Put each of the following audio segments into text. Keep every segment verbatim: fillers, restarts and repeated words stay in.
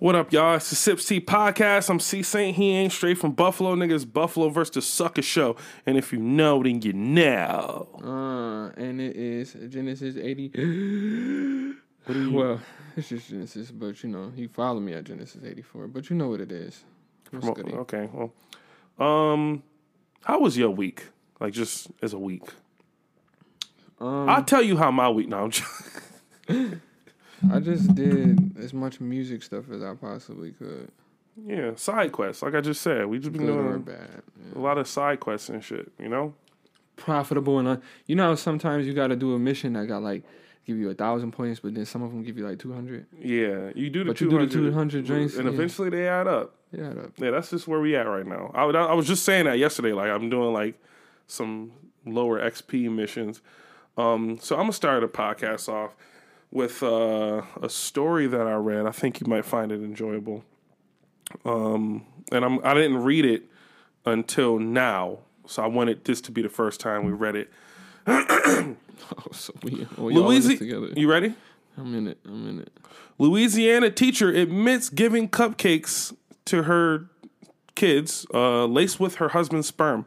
What up, y'all? It's the Sips Tea podcast. I'm C Saint. He ain't straight from Buffalo, niggas. Buffalo versus the Sucker Show. And if you know, then you know. Uh, and it is Genesis eighty. Well, it's just Genesis, but you know, you follow me at Genesis eighty-four, but you know what it is. Well, okay. Well, um, how was your week? Like, just as a week. Um, I'll tell you how my week now. I just did as much music stuff as I possibly could. Yeah, side quests. Like I just said, we just been Good doing bad, yeah. a lot of side quests and shit, you know? Profitable. And un- you know how sometimes you got to do a mission that got like, give you a thousand points, but then some of them give you like two hundred. Yeah, you do the, but you do the two hundred drinks. And yeah. eventually they add up. They add up. Yeah, that's just where we at right now. I, I was just saying that yesterday. Like, I'm doing like some lower X P missions. Um, so I'm going to start a podcast off with uh, a story that I read. I think you might find it enjoyable. Um, and I'm, I didn't read it until now, so I wanted this to be the first time we read it. oh, so we, we Louisiana, together. You ready? I'm in it. I'm in it. Louisiana teacher admits giving cupcakes to her kids uh, laced with her husband's sperm.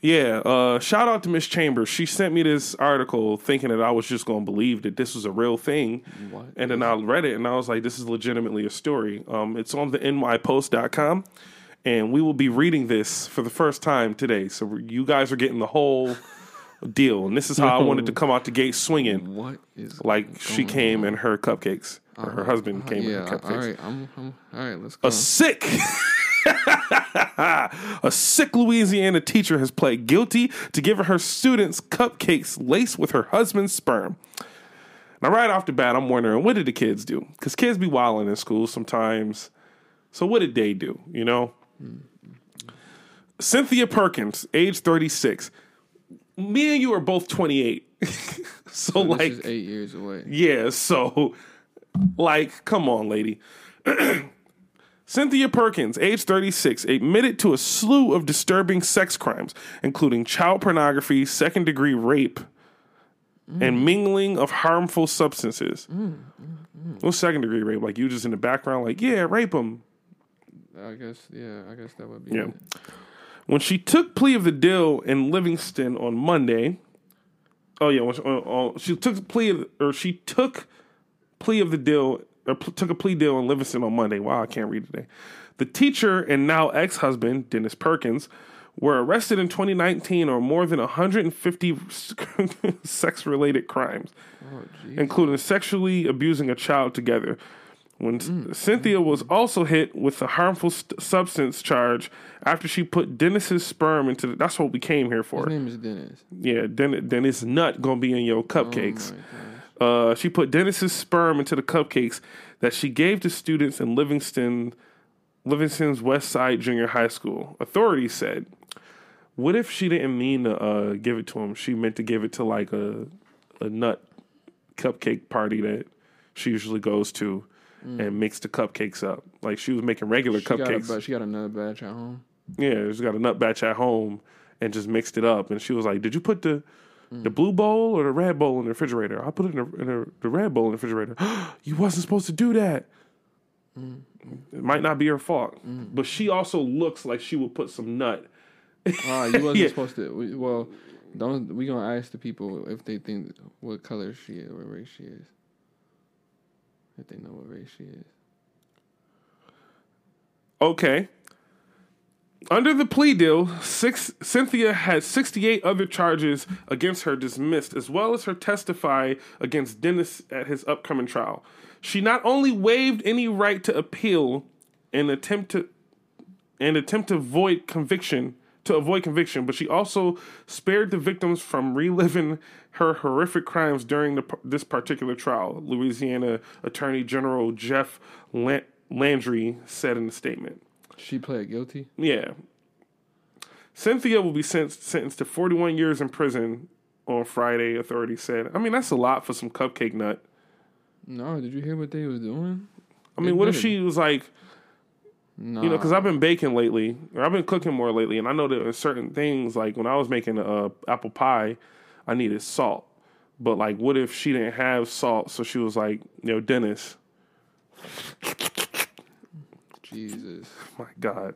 Yeah, uh, shout out to Miss Chambers. She sent me this article thinking that I was just going to believe that this was a real thing. What? And then I read it, and I was like, this is legitimately a story. Um, it's on the N Y Post dot com, and we will be reading this for the first time today. So you guys are getting the whole deal. And this is how I wanted to come out the gate swinging. What is Like she came on? in her cupcakes, or uh, her husband uh, came yeah, in her cupcakes. All right, I'm, I'm, all right, let's go. A sick... A sick Louisiana teacher has pled guilty to giving her students cupcakes laced with her husband's sperm. Now, right off the bat, I'm wondering, what did the kids do? Because kids be wilding in school sometimes. So what did they do, you know? Mm-hmm. Cynthia Perkins, age thirty-six. Me and you are both twenty-eight. so, so, like... This is eight years away. Yeah, so, like, come on, lady. Cynthia Perkins, age thirty-six, admitted to a slew of disturbing sex crimes, including child pornography, second-degree rape, mm. and mingling of harmful substances. Mm. Mm. What's second-degree rape? Like, you just in the background, like, yeah, rape him. I guess, yeah, I guess that would be yeah. it. When she took plea of the deal in Livingston on Monday, oh, yeah, when she, oh, oh, she took plea of, or she took plea of the deal Or p- took a plea deal in Livingston on Monday. Wow, I can't read today. The teacher and now ex-husband, Dennis Perkins, were arrested in twenty nineteen on more than one hundred fifty sex-related crimes, oh, including sexually abusing a child together. When mm. Cynthia was also hit with a harmful st- substance charge after she put Dennis's sperm into the... That's what we came here for. His name is Dennis. Yeah, Den- Dennis Nut gonna be in your cupcakes. Oh my God. Uh, she put Dennis's sperm into the cupcakes that she gave to students in Livingston, Livingston's West Side Junior High School. Authorities said, "What if she didn't mean to uh, give it to him? She meant to give it to like a a nut cupcake party that she usually goes to, mm. and mix the cupcakes up. Like she was making regular she cupcakes. Got a, she got a nut batch at home. Yeah, she got a nut batch at home and just mixed it up. And she was like, "Did you put the?" The blue bowl or the red bowl in the refrigerator? I put it in the, in the, the red bowl in the refrigerator. You wasn't supposed to do that. Mm. It might not be her fault. Mm. But she also looks like she would put some nut. Ah, you wasn't yeah. supposed to. Well, don't, we going to ask the people if they think what color she is or what race she is. If they know what race she is. Okay. Under the plea deal, six, Cynthia had sixty-eight other charges against her dismissed, as well as her testify against Dennis at his upcoming trial. She not only waived any right to appeal and attempt to and attempt to avoid conviction to avoid conviction, but she also spared the victims from reliving her horrific crimes during the, this particular trial. Louisiana Attorney General Jeff Landry said in a statement. She pled guilty? Yeah. Cynthia will be sent, sentenced to forty-one years in prison on Friday, authorities said. I mean, that's a lot for some cupcake nut. No, did you hear what they was doing? I mean, they what did. if she was like, nah. you know, because I've been baking lately, or I've been cooking more lately, and I know there are certain things, like when I was making uh, apple pie, I needed salt. But, like, what if she didn't have salt, so she was like, you know, Dennis, Jesus, my God.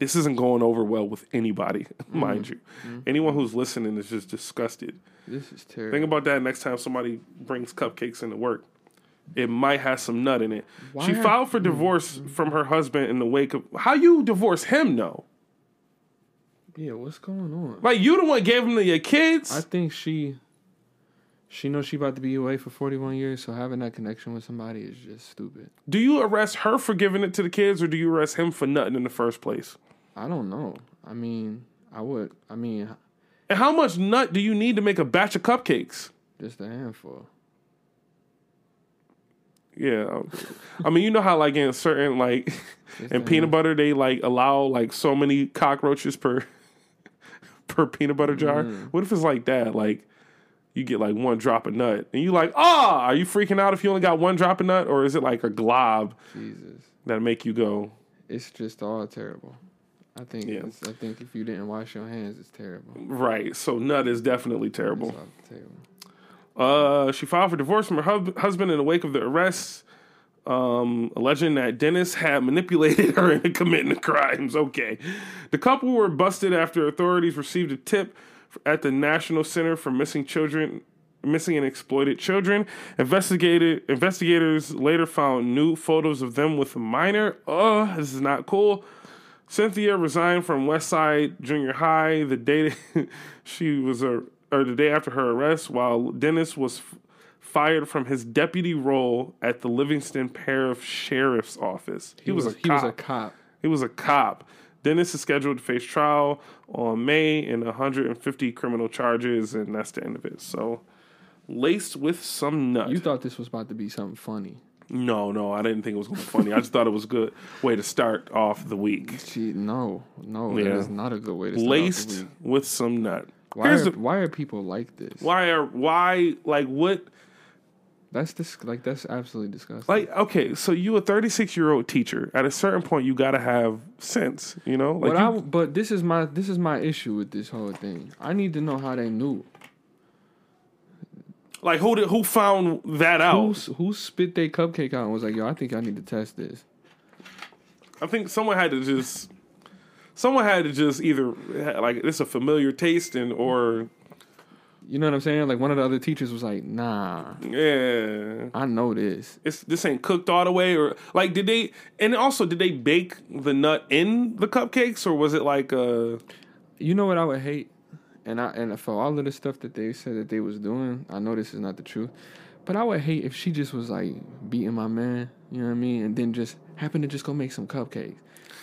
This isn't going over well with anybody, mm-hmm. mind you. Mm-hmm. Anyone who's listening is just disgusted. This is terrible. Think about that next time somebody brings cupcakes into work. It might have some nut in it. Why she filed for divorce mm-hmm. from her husband in the wake of... How you divorce him, though? Yeah, what's going on? Like, you the one gave him to your kids? I think she... She knows she about to be away for forty-one years, so having that connection with somebody is just stupid. Do you arrest her for giving it to the kids, or do you arrest him for nothing in the first place? I don't know. I mean, I would. I mean... And how much nut do you need to make a batch of cupcakes? Just a handful. Yeah. I mean, you know how, like, in certain, like... in peanut handful. Butter, they, like, allow, like, so many cockroaches per, per peanut butter jar? Mm. What if it's like that? Like... You get like one drop of nut, and you like, ah, oh, are you freaking out if you only got one drop of nut, or is it like a glob Jesus. That make you go? It's just all terrible. I think. Yeah. It's, I think if you didn't wash your hands, it's terrible. Right. So nut is definitely terrible. It's all terrible. Uh, she filed for divorce from her hub- husband in the wake of the arrest, um, alleging that Dennis had manipulated her into committing the crimes. Okay, the couple were busted after authorities received a tip. At the National Center for Missing Children, Missing and Exploited Children, investigated investigators later found nude photos of them with a minor. Oh, this is not cool. Cynthia resigned from Westside Junior High the day she was, a, or the day after her arrest, while Dennis was f- fired from his deputy role at the Livingston Parish Sheriff's Office. He, he was, was a he cop. was a cop. He was a cop. Dennis is scheduled to face trial on May in one hundred fifty criminal charges, and that's the end of it. So, laced with some nut. You thought this was about to be something funny. No, no, I didn't think it was going to be funny. I just thought it was a good way to start off the week. Gee, no, no, yeah. That is not a good way to start laced off the week. With some nut. Why are, the, why are people like this? Why are, why, like, what? That's dis- like that's absolutely disgusting. Like, okay, so you a thirty-six-year-old teacher. At a certain point, you gotta have sense, you know. Like, but, you- I, but this is my this is my issue with this whole thing. I need to know how they knew. Like, who did, who found that out? Who, who spit their cupcake out and was like, "Yo, I think I need to test this." I think someone had to just someone had to just either like it's a familiar taste and or. You know what I'm saying? Like, one of the other teachers was like, nah. Yeah. I know this. It's This ain't cooked all the way? Or, like, did they... And also, did they bake the nut in the cupcakes? Or was it like a... You know what I would hate? And I and for all of the stuff that they said that they was doing, I know this is not the truth, but I would hate if she just was, like, beating my man, you know what I mean? And then just happened to just go make some cupcakes.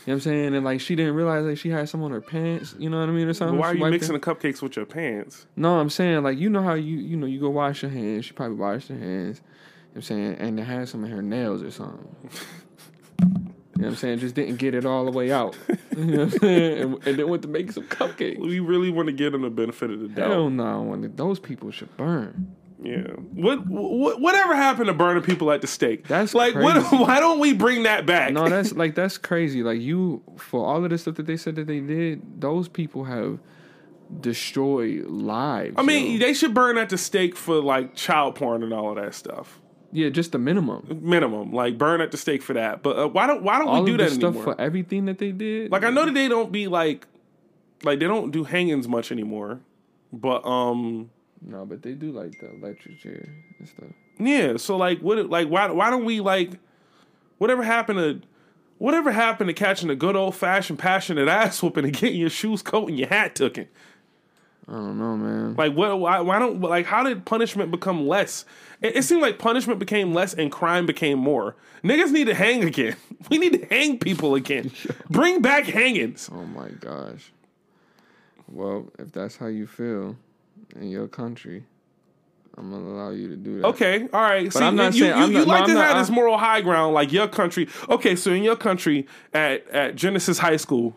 You know what I'm saying? And, like, she didn't realize, like, she had some on her pants, you know what I mean, or something. Why are you mixing it? The cupcakes with your pants? No, I'm saying, like, you know how you, you know, you go wash your hands. She probably washed her hands, you know what I'm saying, and it had some in her nails or something. You know what I'm saying? Just didn't get it all the way out. You know what I'm saying? And, and then went to make some cupcakes. We really want to give them the benefit of the doubt. Hell no. Those people should burn. Yeah. What, what? Whatever happened to burning people at the stake? That's like, crazy. What, why don't we bring that back? No, that's like that's crazy. Like, you, for all of the stuff that they said that they did, those people have destroyed lives. I mean, yo. They should burn at the stake for like child porn and all of that stuff. Yeah, just the minimum. Minimum, like burn at the stake for that. But uh, why don't why don't all we do of that the anymore? Stuff for everything that they did. Like, I know that they don't be like, like they don't do hangings much anymore, but um. No, but they do like the electric chair and stuff. Yeah, so like, what? Like, why? Why don't we like, whatever happened to, whatever happened to catching a good old fashioned passionate ass whooping and getting your shoes, coat, and your hat taken? I don't know, man. Like, what? Why, why don't like? How did punishment become less? It, it seemed like punishment became less and crime became more. Niggas need to hang again. We need to hang people again. Bring back hangings. Oh my gosh. Well, if that's how you feel. In your country, I'm gonna allow you to do that. Okay, all right. But see, I'm not you, saying, you, I'm you, not, you like no, to I'm have not, this moral high ground, like your country. Okay, so in your country, at, at Genesis High School,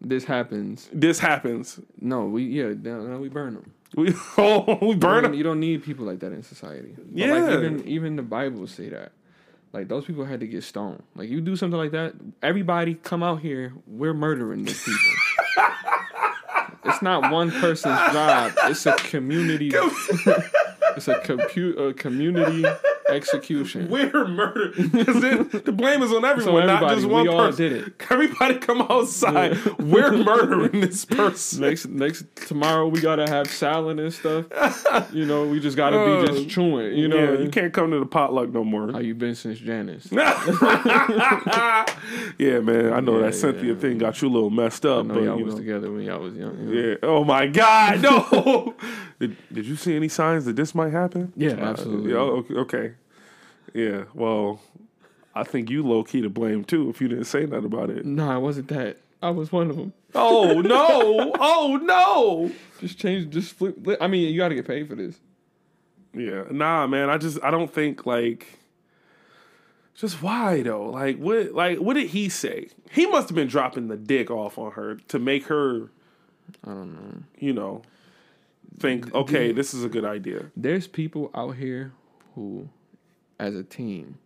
this happens. This happens. No, we yeah, no, we burn them. We oh, we burn them. You don't need people like that in society. But yeah, like even even the Bible say that. Like, those people had to get stoned. Like, you do something like that, everybody come out here. We're murdering these people. It's not one person's job. It's a community. It's a, compu- a community execution. We're murder. The blame is on everyone, so not just one we person. All did it. Everybody come outside. Yeah. We're murdering this person. Next, next tomorrow we gotta have salad and stuff. You know, we just gotta uh, be just chewing. You know, yeah, you can't come to the potluck no more. How you been since Janice? Yeah, man. I know yeah, that Cynthia yeah, thing man. got you a little messed up. I know but, y'all you was know. together when y'all was young. You know? Yeah. Oh my God, no. did, did you see any signs that this might happen? Yeah, uh, absolutely. Yeah, okay. Yeah, well, I think you low-key to blame, too, if you didn't say nothing about it. No, nah, I wasn't that. I was one of them. Oh, no. Oh, no. Just change, just flip. I mean, you got to get paid for this. Yeah. Nah, man, I just, I don't think, like, just why, though? Like, what, like, what did he say? He must have been dropping the dick off on her to make her, I don't know, you know, think, okay, Dude, this is a good idea. There's people out here who, as a team,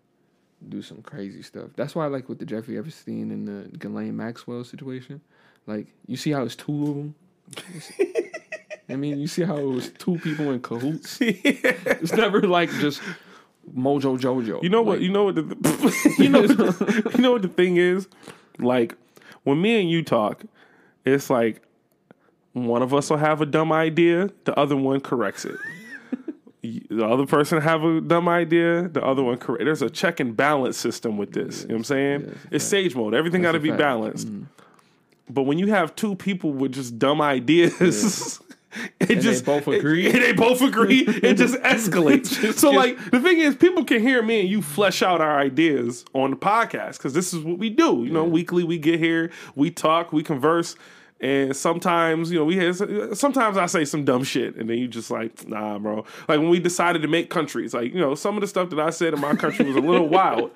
do some crazy stuff. That's why I like with the Jeffrey Epstein and the Ghislaine Maxwell situation. Like, you see how it's two of them? I mean, you see how it was two people in cahoots? Yeah. It's never like just Mojo Jojo. You know what? Like, you know what? The, you know. What the, you know what the thing is? Like, when me and you talk, it's like one of us will have a dumb idea, the other one corrects it. The other person have a dumb idea, the other one correct. There's a check and balance system with this. Yes, you know what I'm saying? Yes, it's sage mode. Everything got to be fact. balanced. Mm-hmm. But when you have two people with just dumb ideas, yeah. it and just they both agree. It, they both agree. It just escalates. Just, so, like, the thing is, people can hear me and you flesh out our ideas on the podcast because this is what we do. You yeah. know, weekly we get here, we talk, we converse. And sometimes, you know, we had, sometimes I say some dumb shit and then you just like, nah, bro. Like when we decided to make countries, like, you know, some of the stuff that I said in my country was a little wild.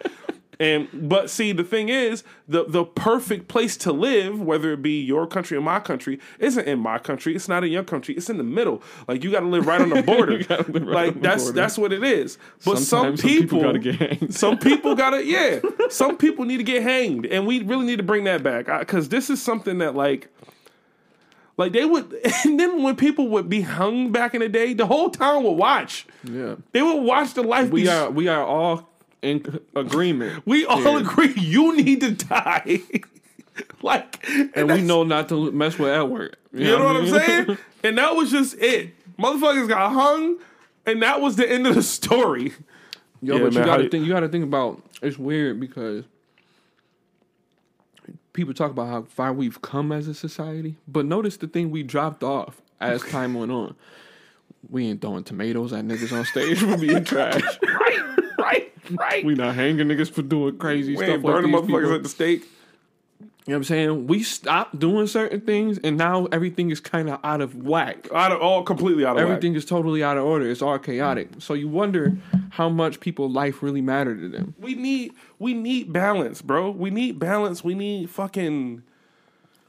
And, but see, the thing is the, the perfect place to live, whether it be your country or my country, isn't in my country. It's not in your country. It's in the middle. Like you got to live right on the border. Right like that's, border. that's what it is. But Sometimes some people, some people gotta get some people gotta, yeah, some people need to get hanged. And we really need to bring that back. I, Cause this is something that like, Like they would, and then when people would be hung back in the day, the whole town would watch. Yeah, they would watch the life. We be, are we are all in agreement. We all yeah. agree. You need to die. Like, and, and we know not to mess with Edward. You, you know, know what, what I'm saying? And that was just it. Motherfuckers got hung, and that was the end of the story. Yo, yeah, but man, you got to think. You got to think about. It's weird because people talk about how far we've come as a society, but notice the thing we dropped off as time went on. We ain't throwing tomatoes at niggas on stage for being trash. Right, right, right. We not hanging niggas for doing crazy we stuff. We ain't like burning motherfuckers at the stake. You know what I'm saying? We stopped doing certain things, and now everything is kind of out of whack. Out of all completely out of everything whack. Everything is totally out of order. It's all chaotic. Mm. So you wonder how much people's life really matter to them. We need. We need balance, bro. We need balance. We need fucking.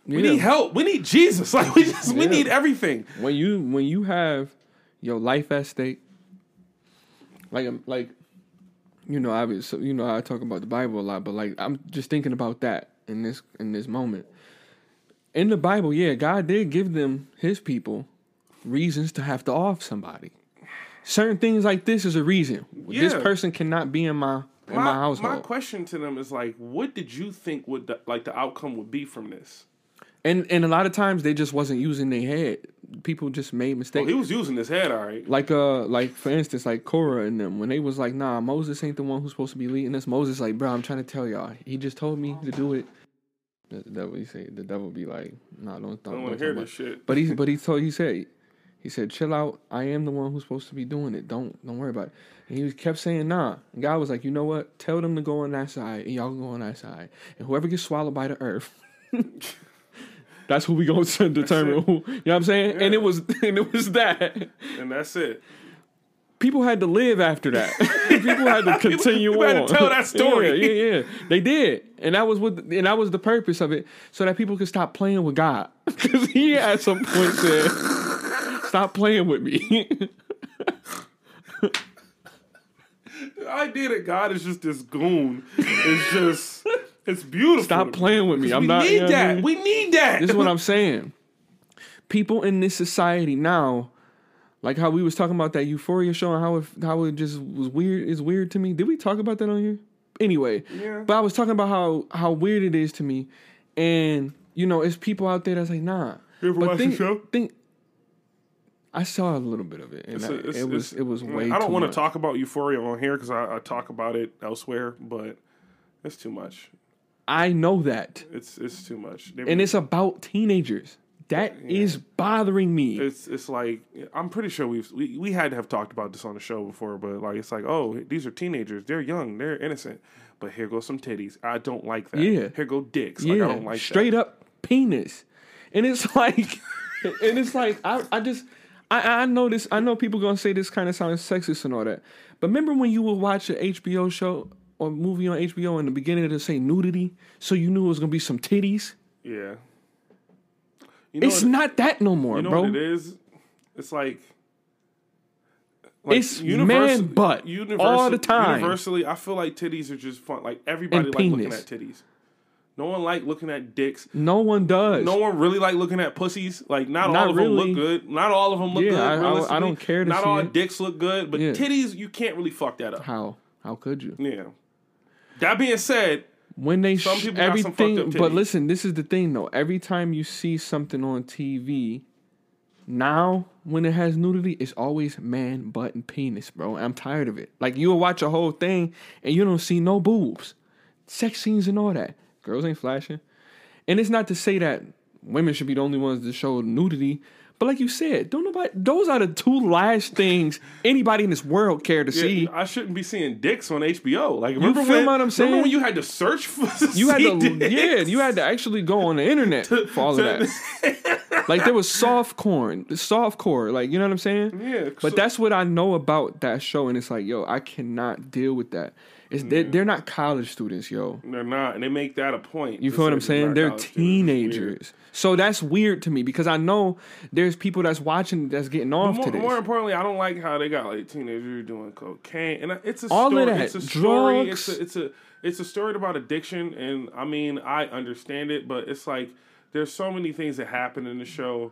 We yeah. need help. We need Jesus. Like we just, yeah. we need everything. When you when you have your life at stake, like like, you know, obviously, you know, I talk about the Bible a lot, but like, I'm just thinking about that in this in this moment. In the Bible, yeah, God did give them His people reasons to have to off somebody. Certain things like this is a reason. Yeah. This person cannot be in my. In my, my, my question to them is like, what did you think would the, like the outcome would be from this? And and a lot of times they just wasn't using their head. People just made mistakes. Oh, he was using his head, all right. Like uh, like for instance, like Korah and them when they was like, nah, Moses ain't the one who's supposed to be leading us. Moses like, bro, I'm trying to tell y'all, he just told me to do it. The devil, he say, the devil be like, nah, don't don't, don't want to hear this shit. But he but he told he said. He said, chill out. I am the one who's supposed to be doing it. Don't don't worry about it. And he kept saying, nah. And God was like, you know what? Tell them to go on that side, and y'all go on that side. And whoever gets swallowed by the earth, that's who we going to determine who. You know what I'm saying? Yeah. And it was and it was that. And that's it. People had to live after that. People had to continue people, people on. Had to tell that story. Yeah, yeah, yeah. They did. And that was what and that was the purpose of it, so that people could stop playing with God. Because he at some point said, stop playing with me. The idea that God is just this goon is just, it's beautiful. Stop playing with me. I'm we not. We need that. I mean? We need that. This is what I'm saying. People in this society now Like how we was talking about that Euphoria show and how it, how it just was weird. It's weird to me. Did we talk about that on here? Anyway. Yeah. But I was talking about how, how weird it is to me. And, you know, it's people out there that's like, nah. You ever watch the show? Think, I saw a little bit of it. And it's a, it's, I, it was it was way I don't want to talk about Euphoria on here because I, I talk about it elsewhere. But it's too much. I know that. It's it's too much. They and mean, it's about teenagers. That yeah. is bothering me. It's it's like, I'm pretty sure we've, we we had to have talked about this on the show before, but like it's like, oh, these are teenagers. They're young. They're innocent. But here go some titties. I don't like that. Yeah. Here go dicks. Yeah. Like, I don't like Straight that. Straight up penis. And it's like, and it's like, I, I just, I, I know this, I know people going to say this kind of sounds sexist and all that. But remember when you would watch an H B O show or movie on H B O in the beginning to say nudity, so you knew it was going to be some titties? Yeah. You know it's what, not that no more, bro. You know bro. What it is? It's like... like it's man butt all the time. Universally, I feel like titties are just fun. Like, everybody like looking at titties. No one like looking at dicks. No one does. No one really like looking at pussies. Like, not, not all of really. them look good. Not all of them look yeah, good. I, I don't care to Not see all it. dicks look good. But yeah. titties, you can't really fuck that up. How? How could you? Yeah. That being said... When they some sh- everything, some but listen, this is the thing though. Every time you see something on T V, now when it has nudity, it's always man, butt, and penis, bro. I'm tired of it. Like you'll watch a whole thing and you don't see no boobs, sex scenes, and all that. Girls ain't flashing, and it's not to say that women should be the only ones to show nudity. But like you said, don't nobody. Those are the two last things anybody in this world care to yeah, see. I shouldn't be seeing dicks on H B O. Like remember you feel when, what I'm saying? Remember when you had to search for to you had to dicks? Yeah, you had to actually go on the internet to, for all of that. Like there was soft corn, soft core. Like you know what I'm saying? Yeah. But so, that's what I know about that show, and it's like, yo, I cannot deal with that. It's yeah. they're, they're not college students, yo. They're not, and they make that a point. You feel what I'm saying? They're teenagers. So that's weird to me because I know there's people that's watching that's getting off more, to this. More importantly, I don't like how they got like teenagers doing cocaine, and it's a all story. Of that. It's a story. Drugs. It's a, it's a it's a story about addiction, and I mean I understand it, but it's like there's so many things that happen in the show.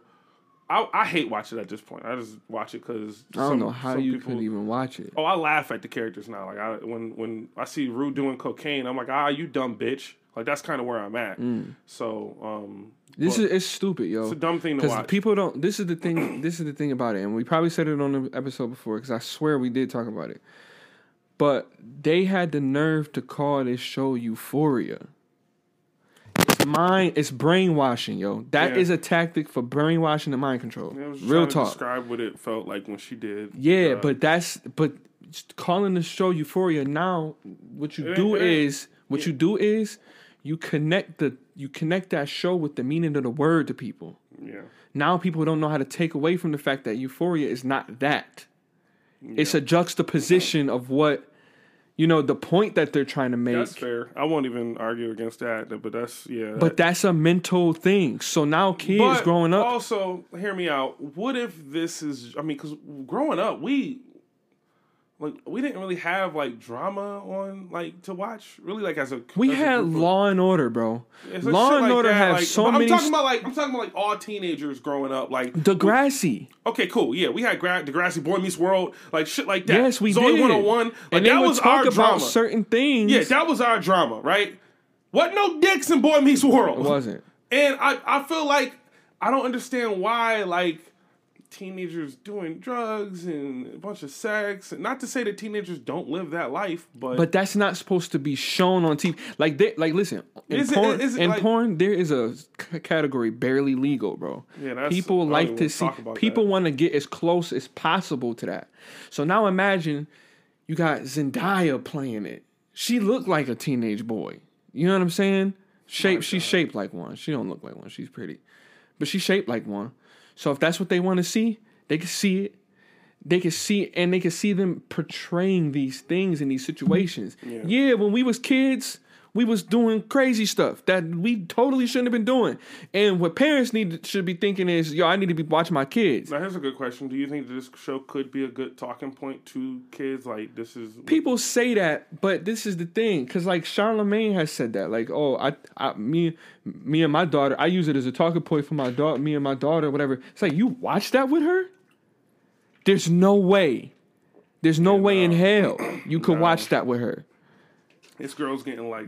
I, I hate watching it at this point. I just watch it because I don't some, know how you people, could even watch it. Oh, I laugh at the characters now. Like I, when when I see Rue doing cocaine, I'm like, ah, you dumb bitch. Like that's kind of where I'm at. Mm. So um, this is it's stupid, yo. It's a dumb thing to watch. People don't. This is the thing. This is the thing about it, and we probably said it on the episode before because I swear we did talk about it. But they had the nerve to call this show Euphoria. It's mind, it's brainwashing, yo. That yeah. is a tactic for brainwashing and mind control. Yeah, I was just Real talk. To describe what it felt like when she did. Yeah, uh, but that's but calling the show Euphoria now. What you do is what yeah. you do is you connect the you connect that show with the meaning of the word to people. Yeah. Now people don't know how to take away from the fact that Euphoria is not that. Yeah. It's a juxtaposition yeah. of what. You know, the point that they're trying to make. That's fair. I won't even argue against that, but that's, yeah. But that's a mental thing. So now kids but growing up. Also, hear me out. What if this is, I mean, because growing up, we, like, we didn't really have, like, drama on, like, to watch. Really, like, as a. We as had a Law and Order, bro. Like Law and like Order has like, so I'm many. Talking about, like, I'm talking about, like, all teenagers growing up. Like. Degrassi. We, okay, cool. Yeah, we had Gra- Degrassi, Boy Meets World, like, shit like that. Yes, we Zoe did. one oh one. Like, and that was our about drama. Certain things. Yeah, that was our drama, right? What no dicks in Boy Meets World. It wasn't. And I, I feel like I don't understand why, like. Teenagers doing drugs and a bunch of sex. Not to say that teenagers don't live that life, but but that's not supposed to be shown on T V. Like, they, like listen, in, is porn, it, is it in like, porn, there is a category barely legal, bro. Yeah, that's, people like to see. People want to get as close as possible to that. So now imagine you got Zendaya playing it. She looked like a teenage boy. You know what I'm saying? Shape. She's shaped like one. She don't look like one. She's pretty, but she's shaped like one. So if that's what they want to see, they can see it. They can see it, and they can see them portraying these things in these situations. Yeah. yeah, when we was kids, we was doing crazy stuff that we totally shouldn't have been doing. And what parents need should be thinking is, yo, I need to be watching my kids. Now, here's a good question. Do you think this show could be a good talking point to kids? Like, this is... People say that, but this is the thing. Because, like, Charlamagne has said that. Like, oh, I, I, me... Me and my daughter, I use it as a talking point for my daughter, me and my daughter, whatever. It's like, you watch that with her? There's no way. There's no yeah, way no. in hell you could no. watch that with her. This girl's getting like...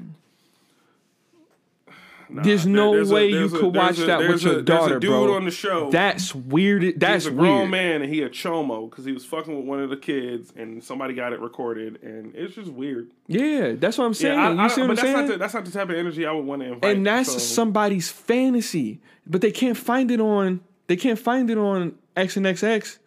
Nah, there's no there's way a, you could a, watch a, that with your a, daughter, bro. There's a dude bro. on the show. That's weird. That's weird. He's a grown weird. man, and he a chomo because he was fucking with one of the kids, and somebody got it recorded, and it's just weird. Yeah, that's what I'm saying. Yeah, I, you I, see I, what but I'm that's saying? Not the, that's not the type of energy I would want to invite. And that's so. somebody's fantasy, but they can't find it on. They can't find it on X and X X.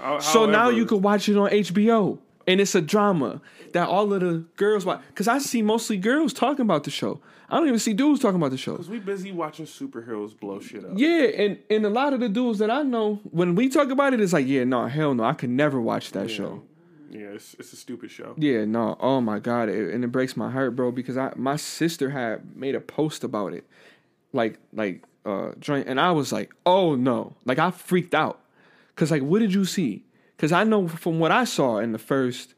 How, so now you can watch it on H B O, and it's a drama that all of the girls watch. Because I see mostly girls talking about the show. I don't even see dudes talking about the show. Because we busy watching superheroes blow shit up. Yeah, and, and a lot of the dudes that I know, when we talk about it, it's like, yeah, no, hell no. I could never watch that yeah. show. Yeah, it's, it's a stupid show. Yeah, no. Oh, my God. It, and it breaks my heart, bro, because I my sister had made a post about it. Like, like, uh, and I was like, oh, no. Like, I freaked out. Because, like, what did you see? Because I know from what I saw in the first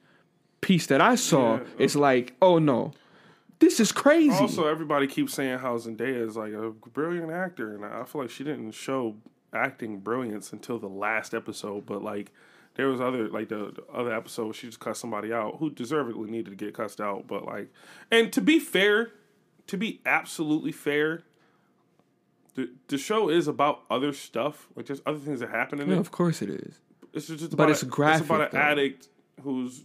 piece that I saw, yeah, okay. it's like, oh, no. This is crazy. Also, everybody keeps saying how Zendaya is like a brilliant actor, and I feel like she didn't show acting brilliance until the last episode. But like, there was other like the, the other episode where she just cussed somebody out who deservedly needed to get cussed out. But like, and to be fair, to be absolutely fair, the the show is about other stuff. Like, there's other things that happen in yeah, it. Of course, it is. It's just about but it's a, graphic. It's about though. an addict who's.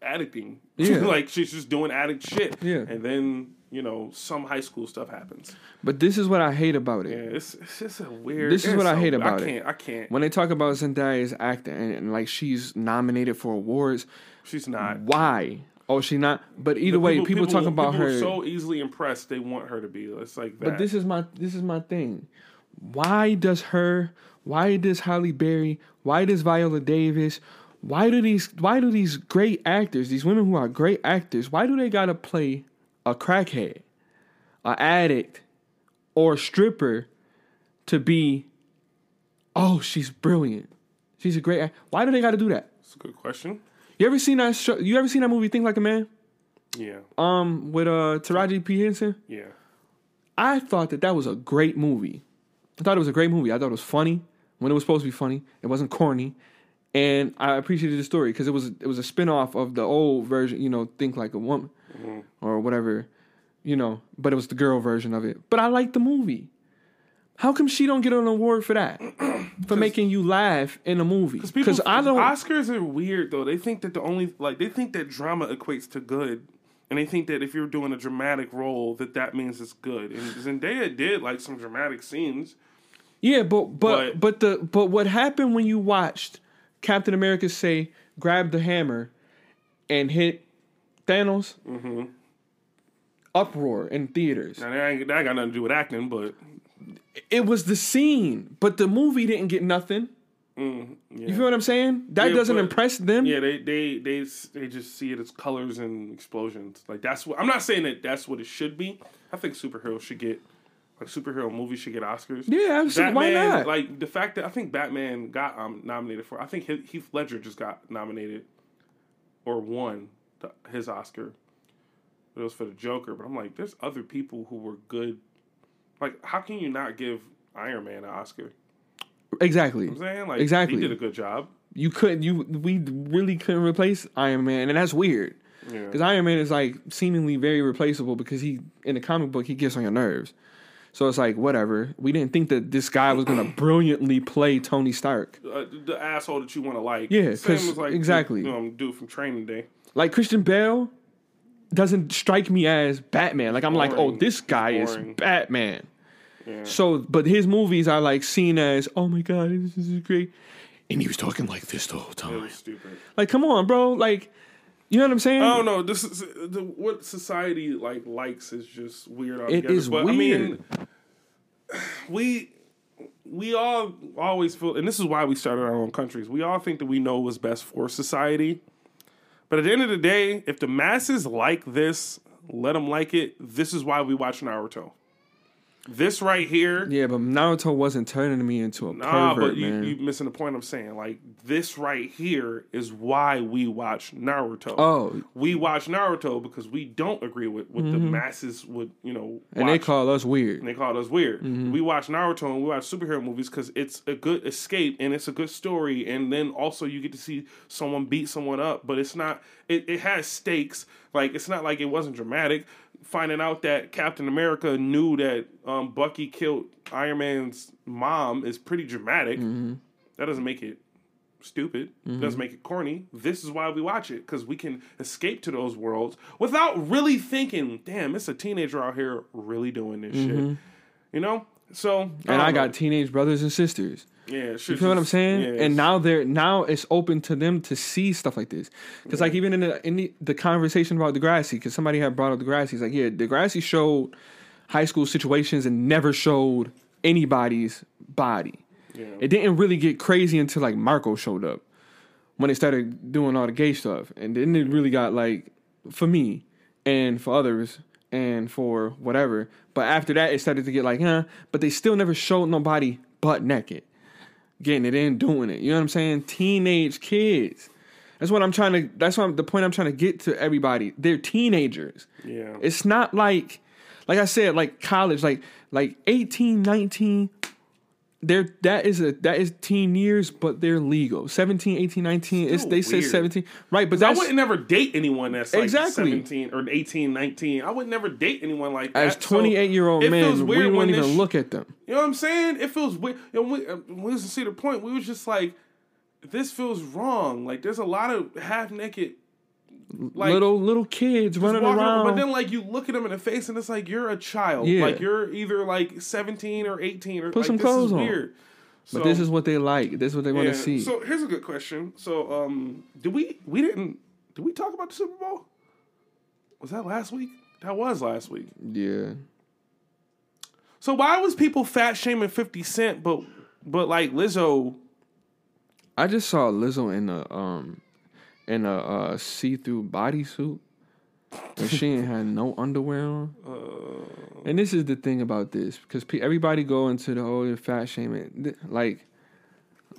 Addicting, yeah. like she's just doing addict shit, yeah. And then you know some high school stuff happens. But this is what I hate about it. Yeah, it's it's just a weird. This is what so, I hate about I can't, it. I can't. When they talk about Zendaya's acting and, and like she's nominated for awards, she's not. Why? Oh, she's not. But either the way, people, people, people talking about people her are so easily impressed. They want her to be. It's like that. But this is my this is my thing. Why does her? Why does Halle Berry? Why does Viola Davis? Why do these why do these great actors, these women who are great actors, why do they gotta play a crackhead, an addict, or a stripper to be, oh, she's brilliant. She's a great actor. Why do they gotta do that? That's a good question. You ever seen that show, you ever seen that movie Think Like a Man? Yeah. Um, with uh Taraji P. Henson? Yeah. I thought that that was a great movie. I thought it was a great movie. I thought it was funny when it was supposed to be funny. It wasn't corny. And I appreciated the story because it was it was a spinoff of the old version, you know, Think Like a Woman mm-hmm. or whatever, you know, but it was the girl version of it. But I liked the movie. How come she don't get an award for that? For making you laugh in a movie? Because I don't... Oscars are weird, though. They think that the only... Like, they think that drama equates to good. And they think that if you're doing a dramatic role, that that means it's good. And Zendaya did, like, some dramatic scenes. Yeah, but but but, but the but what happened when you watched... Captain America say, grab the hammer and hit Thanos. Mm-hmm. Uproar in theaters. Now, that ain't, that ain't got nothing to do with acting, but... It was the scene, but the movie didn't get nothing. Mm, yeah. You feel what I'm saying? That yeah, doesn't but, impress them. Yeah, they, they they they just see it as colors and explosions. Like, that's what... I'm not saying that that's what it should be. I think superheroes should get... Like, superhero movies should get Oscars. Yeah, absolutely. Why not? Like, the fact that I think Batman got um, nominated for... I think Heath Ledger just got nominated or won the, his Oscar. It was for the Joker. But I'm like, there's other people who were good. Like, how can you not give Iron Man an Oscar? Exactly. You know what I'm saying? Like, exactly. He did a good job. You couldn't... You We really couldn't replace Iron Man. And that's weird. Yeah. Because Iron Man is, like, seemingly very replaceable because he... In the comic book, he gets on your nerves. So it's like, whatever. We didn't think that this guy was going to brilliantly play Tony Stark. Uh, the asshole that you want to like. Yeah, same as like exactly. the um, dude from Training Day. Like, Christian Bale doesn't strike me as Batman. Like, I'm boring. Like, oh, this guy is Batman. Yeah. So, but his movies are, like, seen as, oh, my God, this is great. And he was talking like this the whole time. It was stupid. Like, come on, bro. Like... You know what I'm saying? I don't know. This is the, what society like likes is just weird. Altogether. It is but, weird. I mean, we we all always feel, and this is why we started our own countries. We all think that we know what's best for society, but at the end of the day, if the masses like this, let them like it. This is why we watch Naruto. This right here. Yeah, but Naruto wasn't turning me into a nah, pervert, but you, man. You're missing the point I'm saying. Like, this right here is why we watch Naruto. Oh. We watch Naruto because we don't agree with what mm-hmm. the masses would, you know, watch. And they call us weird. And they call us weird. Mm-hmm. We watch Naruto and we watch superhero movies because it's a good escape and it's a good story. And then also you get to see someone beat someone up. But it's not, it, it has stakes. Like, it's not like it wasn't dramatic. Finding out that Captain America knew that um, Bucky killed Iron Man's mom is pretty dramatic. Mm-hmm. That doesn't make it stupid. Mm-hmm. Doesn't make it corny. This is why we watch it, because we can escape to those worlds without really thinking, damn, it's a teenager out here really doing this mm-hmm. shit. You know? So And I, I got teenage brothers and sisters. Yeah, sure. You feel what I'm saying? Yeah, and now they're now it's open to them to see stuff like this. Because yeah. like even in the in the, the conversation about Degrassi, because somebody had brought up Degrassi, it's like, yeah, Degrassi showed high school situations and never showed anybody's body. Yeah. It didn't really get crazy until like Marco showed up when they started doing all the gay stuff, and then it really got like for me and for others. And for whatever. But after that, it started to get like, huh? But they still never showed nobody butt naked. Getting it in, doing it. You know what I'm saying? Teenage kids. That's what I'm trying to... That's what I'm, the point I'm trying to get to everybody. They're teenagers. Yeah. It's not like... Like I said, like college. Like like eighteen, nineteen... They're, that is a that is teen years, but they're legal. seventeen, eighteen, nineteen. It's, they say seventeen. Right, but that's... I would never date anyone that's like exactly. seventeen or eighteen, nineteen. I would never date anyone like that. As twenty-eight-year-old so men, we wouldn't even sh- look at them. You know what I'm saying? It feels weird. You know, we, uh, we didn't see the point. We was just like, this feels wrong. Like, there's a lot of half-naked... Like, little little kids running around. around, but then like you look at them in the face, and it's like you're a child. Yeah. Like you're either like seventeen or eighteen, or put like, some this clothes is weird. On. So, but this is what they like. This is what they yeah. want to see. So here's a good question. So um, did we we didn't did we talk about the Super Bowl? Was that last week? That was last week. Yeah. So why was people fat shaming fifty Cent, but but like Lizzo? I just saw Lizzo in the um. in a uh, see-through bodysuit. And she ain't had no underwear on. Uh, and this is the thing about this. Because pe- everybody go into the whole fat shaming. Like,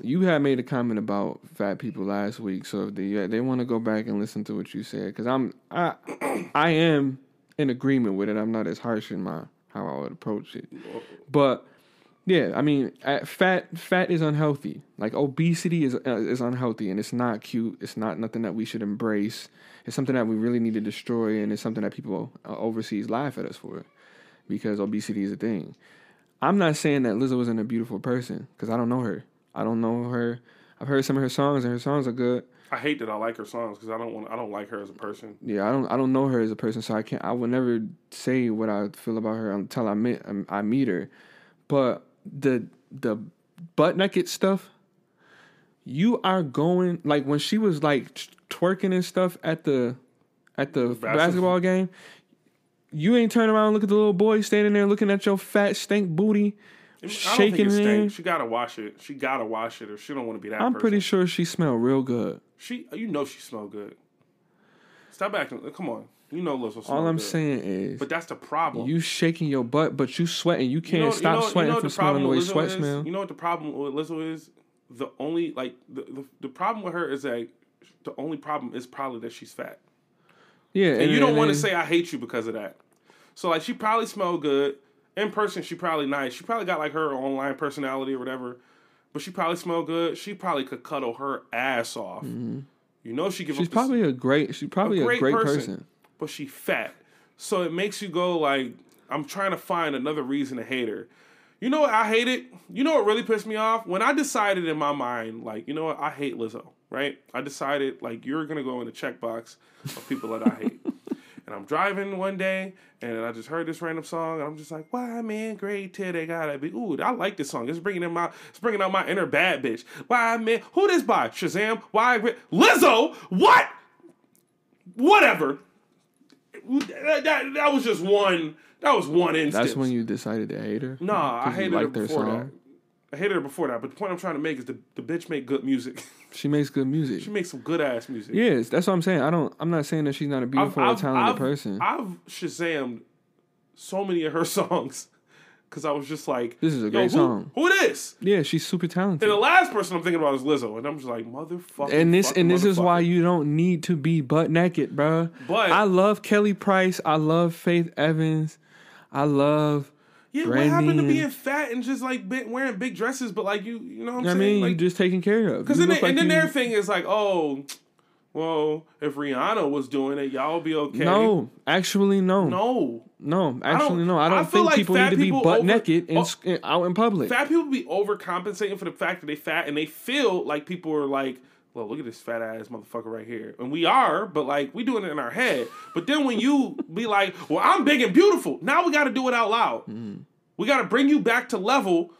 you had made a comment about fat people last week. So if they, they want to go back and listen to what you said. Because I'm, I, I am in agreement with it. I'm not as harsh in my how I would approach it. But... yeah, I mean, fat fat is unhealthy. Like obesity is uh, is unhealthy, and it's not cute. It's not nothing that we should embrace. It's something that we really need to destroy, and it's something that people uh, overseas laugh at us for, because obesity is a thing. I'm not saying that Lizzo isn't a beautiful person, because I don't know her. I don't know her. I've heard some of her songs, and her songs are good. I hate that I like her songs because I don't want. I don't like her as a person. Yeah, I don't. I don't know her as a person, so I can't. I would never say what I feel about her until I meet. I meet her, but. The the butt naked stuff, you are going like when she was like twerking and stuff at the at the basketball, basketball game. You ain't turn around and look at the little boy standing there looking at your fat stink booty, I shaking don't think it him. She gotta wash it. She gotta wash it, or she don't want to be that. I'm person. pretty sure she smelled real good. She, you know, she smelled good. Stop acting. Come on. You know, Lizzo. All I'm good. saying is, but that's the problem. You shaking your butt, but you sweating. You can't you know, stop you know, sweating you know from smelling the way sweat is? smell. You know what the problem with Lizzo is? The only like the, the the problem with her is that the only problem is probably that she's fat. Yeah, and, and you don't want to say I hate you because of that. So like, she probably smelled good in person. She probably nice. She probably got like her online personality or whatever. But she probably smelled good. She probably could cuddle her ass off. Mm-hmm. You know, she give. She's up probably this, a great. She's probably a great, a great person. person. But she fat. So it makes you go like, I'm trying to find another reason to hate her. You know what I hate it? You know what really pissed me off? When I decided in my mind, like, you know what? I hate Lizzo, right? I decided, like, you're going to go in the checkbox of people that I hate. And I'm driving one day, and I just heard this random song, and I'm just like, why, man, great till they gotta be. Ooh, I like this song. It's bringing in my, it's bringing out my inner bad bitch. Why, man? Who this by? Shazam? Why? Lizzo? What? Whatever. That, that, that was just one. That was one instance. That's when you decided to hate her? No, nah, I hated her before that. I hated her before that. But the point I'm trying to make is the, the bitch make good music. She makes good music. She makes some good ass music. Yes, that's what I'm saying. I don't. I'm not saying that she's not a beautiful I've, or talented I've, person. I've Shazammed so many of her songs because I was just like, this is a great who, song. Who this? Yeah, she's super talented. And the last person I'm thinking about is Lizzo, and I'm just like, motherfucker. And this and this is why you don't need to be butt naked, bro. But I love Kelly Price. I love Faith Evans. I love. Yeah, Brandon. What happened to being fat and just like wearing big dresses? But like you, you know what I'm I saying? I mean, like, you're just taken care of. Because then, like and then you... their thing is like, oh. Well, if Rihanna was doing it, y'all be okay. No, actually, no. No. No, actually, I no. I don't I think like people need to people be butt over, naked and, oh, and out in public. Fat people be overcompensating for the fact that they fat, and they feel like people are like, well, look at this fat ass motherfucker right here. And we are, but like, we doing it in our head. But then when you be like, well, I'm big and beautiful. Now we got to do it out loud. Mm. We got to bring you back to level.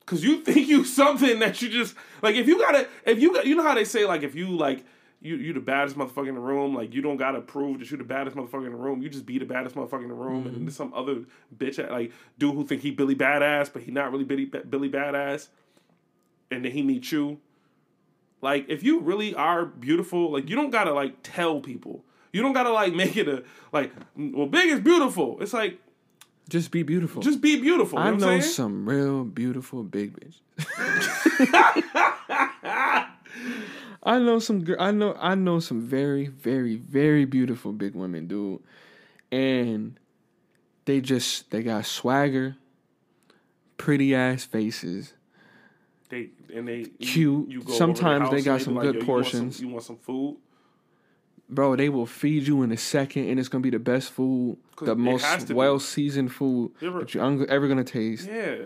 Because you think you something that you just, like, if you got to, if you, you know how they say, like, if you, like, You you the baddest motherfucker in the room. Like, you don't gotta prove that you the baddest motherfucker in the room. You just be the baddest motherfucker in the room. Mm-hmm. And then some other bitch, like, dude who think he Billy Badass, but he not really Billy, Billy Badass. And then he meets you. Like, if you really are beautiful, like, you don't gotta, like, tell people. You don't gotta, like, make it a, like, well, big is beautiful. It's like. Just be beautiful. Just be beautiful. You I know, know what I'm saying? Some real beautiful big bitches. I know some. I know. I know some very, very, very beautiful big women, dude, and they just they got swagger, pretty ass faces. They and they cute. You, you go sometimes the they got they some good like, portions. You want some, you want some food, bro? They will feed you in a second, and it's gonna be the best food, the most well seasoned food you ever, that you're ever gonna taste. Yeah,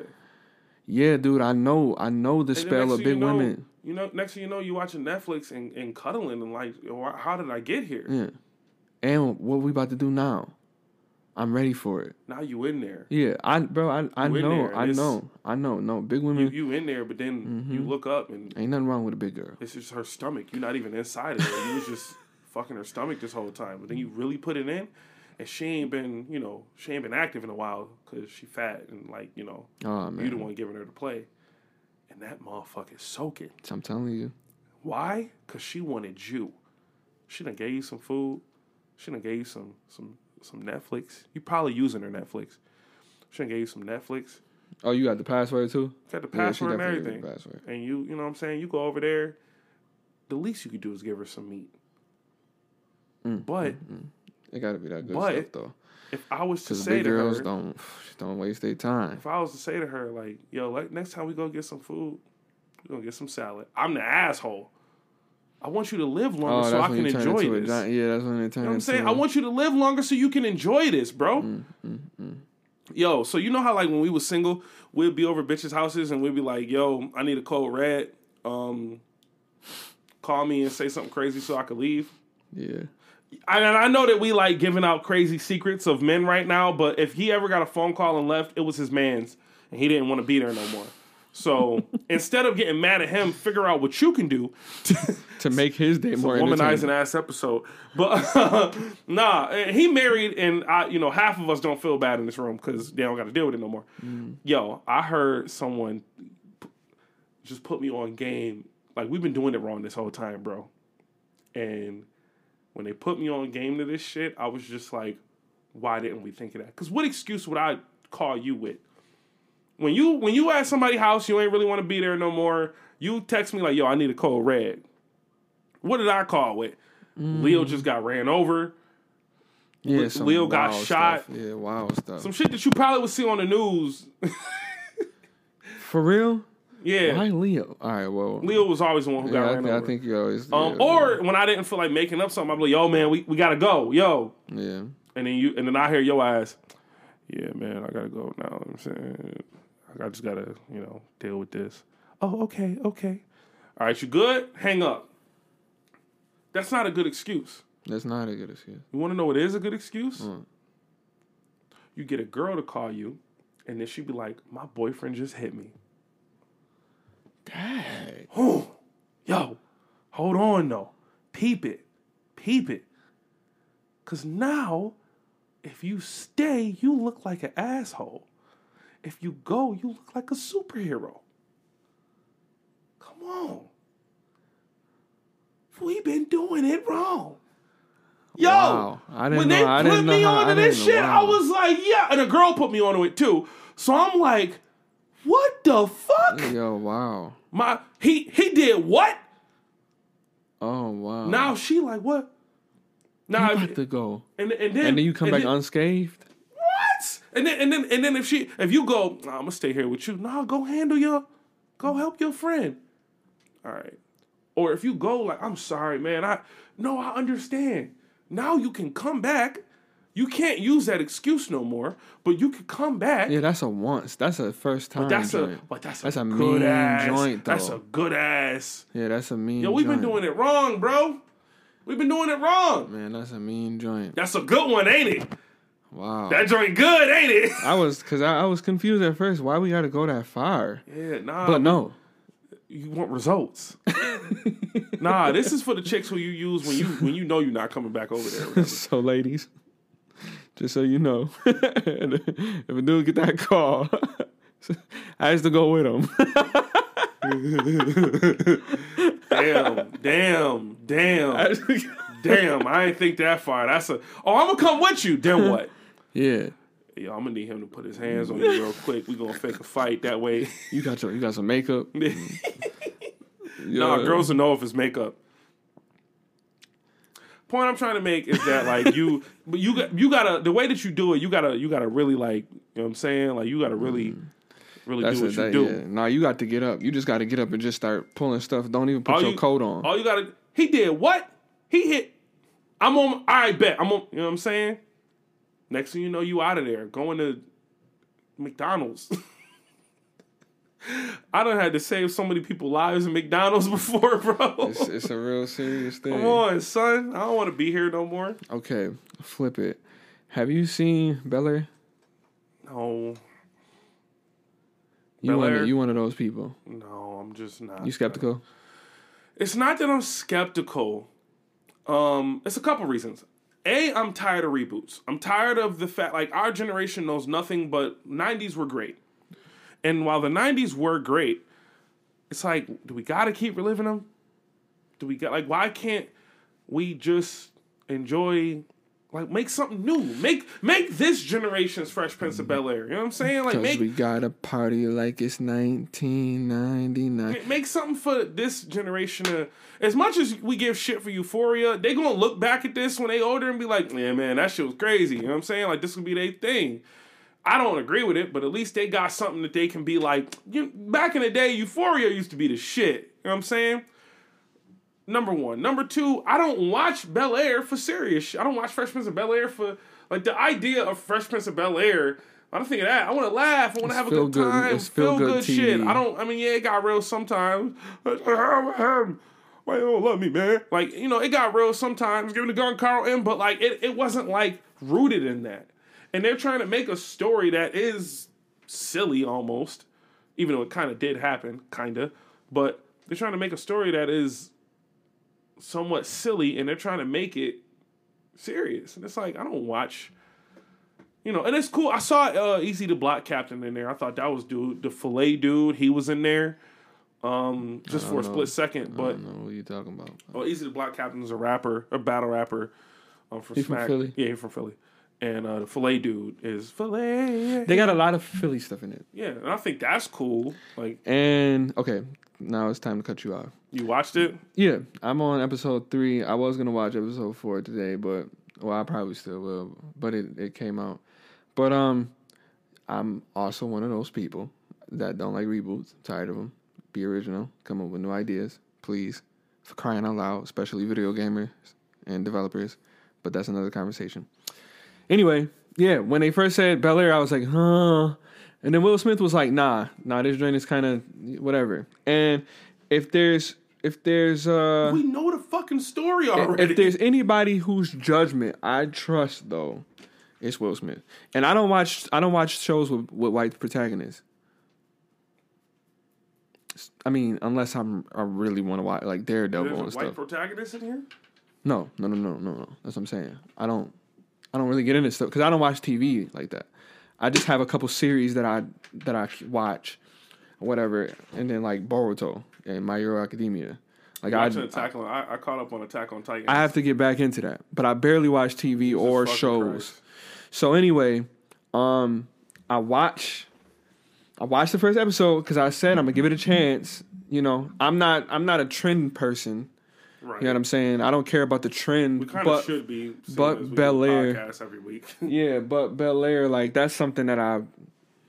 yeah, dude. I know. I know the and spell of big you know, women. You know, next thing you know, you watching Netflix and, and cuddling and like, how did I get here? Yeah. And what we about to do now? I'm ready for it. Now you in there. Yeah, I bro, I I you know, I know, I know. No, big women. You, you in there, but then mm-hmm. you look up and ain't nothing wrong with a big girl. It's just her stomach. You're not even inside of her. You was just fucking her stomach this whole time. But then you really put it in, and she ain't been, you know, she ain't been active in a while because she fat and like, you know, oh, man. You the one giving her the play. And that motherfucker is soaking. I'm telling you. Why? Because she wanted you. She done gave you some food. She done gave you some some some Netflix. You probably using her Netflix. She done gave you some Netflix. Oh, you got the password too? Got the password yeah, and everything. Password. And you, you know what I'm saying? You go over there. The least you could do is give her some meat. Mm, but. Mm, mm. It got to be that good but, stuff though. If I was to say to her, girls don't don't waste their time. If I was to say to her, like, yo, like, next time we go get some food, we're gonna get some salad. I'm the asshole. I want you to live longer oh, so I can enjoy this. Giant, yeah, that's when it turns. You know what I'm saying? A... I want you to live longer so you can enjoy this, bro. Mm, mm, mm. Yo, so you know how like when we was single, we'd be over bitches' houses and we'd be like, yo, I need a cold red. Um, call me and say something crazy so I could leave. Yeah. And I know that we like giving out crazy secrets of men right now, but if he ever got a phone call and left, it was his man's, and he didn't want to be there no more. So instead of getting mad at him, figure out what you can do to, to make his day more entertaining. It's a womanizing ass episode, but uh, nah, he married, and I, you know, half of us don't feel bad in this room because they don't got to deal with it no more. Mm. Yo, I heard someone just put me on game. Like we've been doing it wrong this whole time, bro, and. When they put me on game to this shit, I was just like, why didn't we think of that? Because what excuse would I call you with? When you when you at somebody's house, you ain't really want to be there no more. You text me like, yo, I need a cold red. What did I call with? Mm. Leo just got ran over. Yeah, Le- Leo got shot. Stuff. Yeah, wild stuff. Some shit that you probably would see on the news. For real? Yeah. Why Leo? All right, well. Leo was always the one who yeah, got I ran th- over. I think you always um, yeah, Or yeah. when I didn't feel like making up something, I'd be like, yo, man, we, we got to go. Yo. Yeah. And then you, and then I hear your ass, yeah, man, I got to go now. You know what I'm saying? I just got to, you know, deal with this. Oh, okay, okay. All right, you good? Hang up. That's not a good excuse. That's not a good excuse. You want to know what is a good excuse? Mm. You get a girl to call you, and then she'd be like, my boyfriend just hit me. Dang. Oh, yo, hold on though. Peep it. Peep it. Because now, if you stay, you look like an asshole. If you go, you look like a superhero. Come on. We been doing it wrong. Yo, wow. I didn't when know, they I put didn't me know onto this shit, I was like, yeah. And a girl put me onto it too. So I'm like, what the fuck? Yo, wow. My he he did what? Oh wow. Now she like what? Now you have to go. And and then and then you come back then, unscathed? What? And then and then and then if she if you go, nah, I'm gonna stay here with you. Nah, go handle your go help your friend. All right. Or if you go like, I'm sorry, man, I no, I understand. Now you can come back. You can't use that excuse no more, but you can come back. Yeah, that's a once. That's a first time. But that's joint. a but that's, that's a, a good mean ass. joint though. That's a good ass. Yeah, that's a mean. Yo, we've joint. been doing it wrong, bro. We've been doing it wrong. Man, that's a mean joint. That's a good one, ain't it? Wow. That joint good, ain't it? I was cause I, I was confused at first. Why we got to go that far? Yeah, nah. But no. You want results. Nah, this is for the chicks who you use when you when you know you're not coming back over there. So, ladies, just so you know, if a dude get that call, I used to go with him. Damn, damn, damn, damn. I ain't think that far. That's a, oh, I'm going to come with you. Then what? Yeah. Yo, I'm gonna need him to put his hands on you real quick. We gonna fake a fight that way. You got your, you got some makeup. Yeah. Nah, girls will know if it's makeup. Point I'm trying to make is that like you, but you got you gotta the way that you do it. You gotta you gotta really like you know what I'm saying. Like you gotta really. Mm. Really That's do what it, you that, do. Yeah. Nah, you got to get up. You just got to get up and just start pulling stuff. Don't even put all your you, coat on. All you gotta. He did what? He hit. I'm on. I bet I'm on. You know what I'm saying. Next thing you know, you out of there, going to McDonald's. I done had to save so many people's lives in McDonald's before, bro. It's, it's a real serious thing. Come on, son. I don't want to be here no more. Okay, flip it. Have you seen Bel Air? No. You one, you one of those people? No, I'm just not. You skeptical? That. It's not that I'm skeptical. Um, it's a couple reasons. A, I'm tired of reboots. I'm tired of the fact, like, our generation knows nothing, but nineties were great. And while the nineties were great, it's like, do we gotta keep reliving them? Do we got, like, why can't we just enjoy, like, make something new? Make make this generation's Fresh Prince of Bel-Air. You know what I'm saying? Like, make, we gotta party like it's nineteen ninety-nine. Make something for this generation to... As much as we give shit for Euphoria, they gonna look back at this when they older and be like, yeah, man, that shit was crazy. You know what I'm saying? Like, this would be their thing. I don't agree with it, but at least they got something that they can be like, you, back in the day, Euphoria used to be the shit. You know what I'm saying? Number one. Number two, I don't watch Bel-Air for serious shit. I don't watch Fresh Prince of Bel-Air for, like, the idea of Fresh Prince of Bel-Air, I don't think of that. I want to laugh. I want to have a good time. It's feel good shit. I don't, I mean, yeah, it got real sometimes. Why you don't love me, man? Like, you know, it got real sometimes, giving the gun Carl M, but, like, it, it wasn't, like, rooted in that. And they're trying to make a story that is silly almost, even though it kind of did happen, kind of. But they're trying to make a story that is somewhat silly, and they're trying to make it serious. And it's like, I don't watch, you know, and it's cool. I saw uh, Easy to Block Captain in there. I thought that was dude, the fillet dude. He was in there. Um, just for a know. split second, but I don't know what you're talking about. Well, Easy to Block Captain is a rapper, a battle rapper, um, from, he's Smack. From Philly. Yeah, he's from Philly, and uh, the fillet dude is fillet. They got a lot of Philly stuff in it. Yeah, and I think that's cool. Like, and okay, now it's time to cut you off. You watched it? Yeah, I'm on episode three. I was gonna watch episode four today, but well, I probably still will. But it it came out. But um, I'm also one of those people that don't like reboots. I'm tired of them. Be original. Come up with new ideas, please. For crying out loud, especially video gamers and developers. But that's another conversation. Anyway, yeah, when they first said Bel Air, I was like, huh. And then Will Smith was like, nah, nah, this joint is kind of whatever. And if there's, if there's, uh, we know the fucking story already. If there's anybody whose judgment I trust, though, it's Will Smith. And I don't watch, I don't watch shows with, with white protagonists. I mean, unless I'm, I really want to watch, like, Daredevil and stuff. There's a white protagonist in here? No, no, no, no, no, no. That's what I'm saying. I don't, I don't really get into stuff, because I don't watch T V like that. I just have a couple series that I, that I watch, whatever, and then, like, Boruto and My Hero Academia. Like I, Attack on, I, I caught up on Attack on Titans. I have to get back into that, but I barely watch T V Jesus or shows. Christ. So anyway, um, I watch, I watched the first episode because I said I'm gonna give it a chance. You know, I'm not, I'm not a trend person. Right. You know what I'm saying? I don't care about the trend. We kind of should be. But Bel Air podcast every week. Yeah, but Bel Air, like that's something that I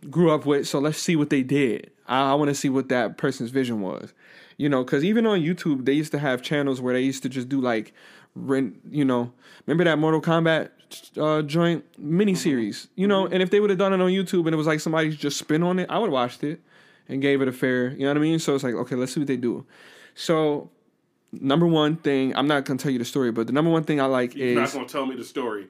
grew up with. So let's see what they did. I, I want to see what that person's vision was. You know, because even on YouTube, they used to have channels where they used to just do like, rent. You know, remember that Mortal Kombat uh, joint miniseries? You know, and if they would have done it on YouTube and it was like somebody just spin on it, I would have watched it and gave it a fair, you know what I mean? So it's like, okay, let's see what they do. So number one thing, I'm not going to tell you the story, but the number one thing I like You're is... You're not going to tell me the story.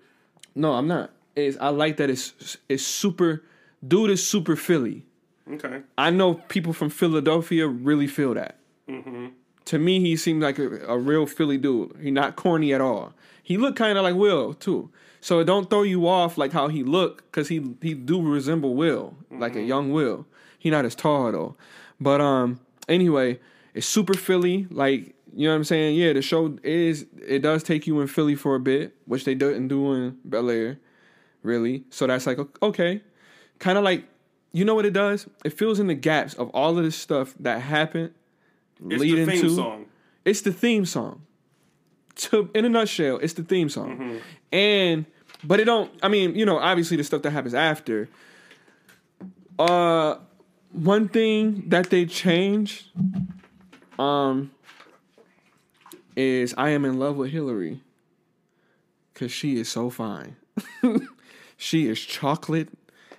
No, I'm not. Is I like that it's it's super... Dude is super Philly. Okay. I know people from Philadelphia really feel that. Mm-hmm. To me, he seemed like a, a real Philly dude. He's not corny at all. He looked kind of like Will, too. So it don't throw you off like how he looked, because he, he do resemble Will, mm-hmm. like a young Will. He not as tall, though. But um, anyway, it's super Philly. Like, you know what I'm saying? Yeah, the show is, it does take you in Philly for a bit, which they didn't do in Bel Air, really. So that's like, okay. Kind of like, you know what it does? It fills in the gaps of all of this stuff that happened. It's the theme to, song. It's the theme song. To, in a nutshell, it's the theme song. Mm-hmm. And, but it don't, I mean, you know, obviously the stuff that happens after. Uh, one thing that they changed um, is I am in love with Hillary. Because she is so fine. She is chocolate.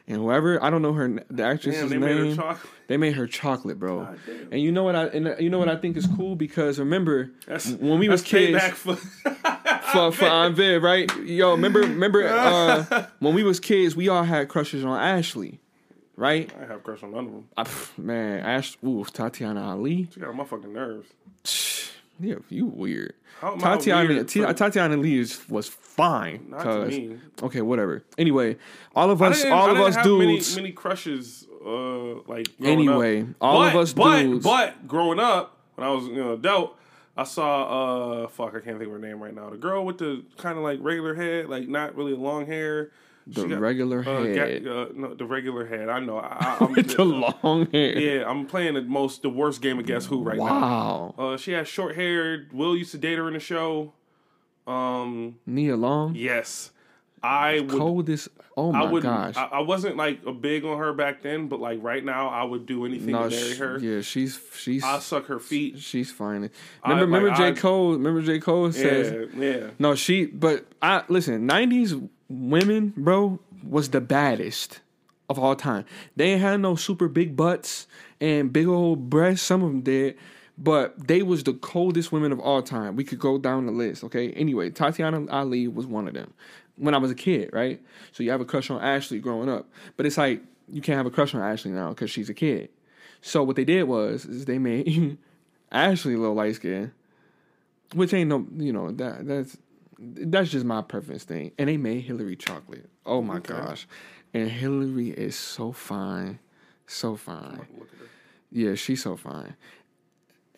And whoever, I don't know her, the actress's damn, they name. Made her chocolate. They made her chocolate, bro. God, and you know what I, and you know what I think is cool, because remember that's, when we was kids, payback for for, for Aunt Viv, right? Yo, remember, remember uh, when we was kids, we all had crushes on Ashley, right? I have crushes on none of them. I, man, Ash, ooh, Tatiana Ali. She got on my fucking nerves. Yeah, you weird. How Tatiana, weird, T- Tatiana Lee was fine. Not to me. Okay, whatever. Anyway, all of us, all of us have dudes, many, many crushes. Uh, like anyway, up. all but, of us but, dudes. But but growing up, when I was an you know, adult, I saw uh, fuck, I can't think of her name right now. The girl with the kind of like regular head, like not really long hair. The got, regular uh, head. Got, uh, no, the regular head. I know. I, I'm with the uh, long hair. Yeah, I'm playing the most, the worst game of Guess Who right wow. now. Wow. Uh, she has short hair. Will used to date her in the show. Um, Nia Long. Yes, I would. Coldest. Oh my I would, gosh. I, I wasn't like a big on her back then, but like right now, I would do anything no, to marry her. She, yeah, she's she's. I suck her feet. She's fine. Remember, I, remember like, J. I, Cole. Remember J. Cole says, yeah, yeah. No, she. But I listen. nineties women, bro, was the baddest of all time. They ain't had no super big butts and big old breasts. Some of them did, but they was the coldest women of all time. We could go down the list, okay? Anyway, Tatiana Ali was one of them when I was a kid, right? So you have a crush on Ashley growing up, but it's like you can't have a crush on Ashley now because she's a kid. So what they did was is they made Ashley a little light skinned, which ain't no, you know, that that's. That's just my preference thing. And they made Hillary chocolate. Oh, my okay. gosh. And Hillary is so fine. So fine. Yeah, she's so fine.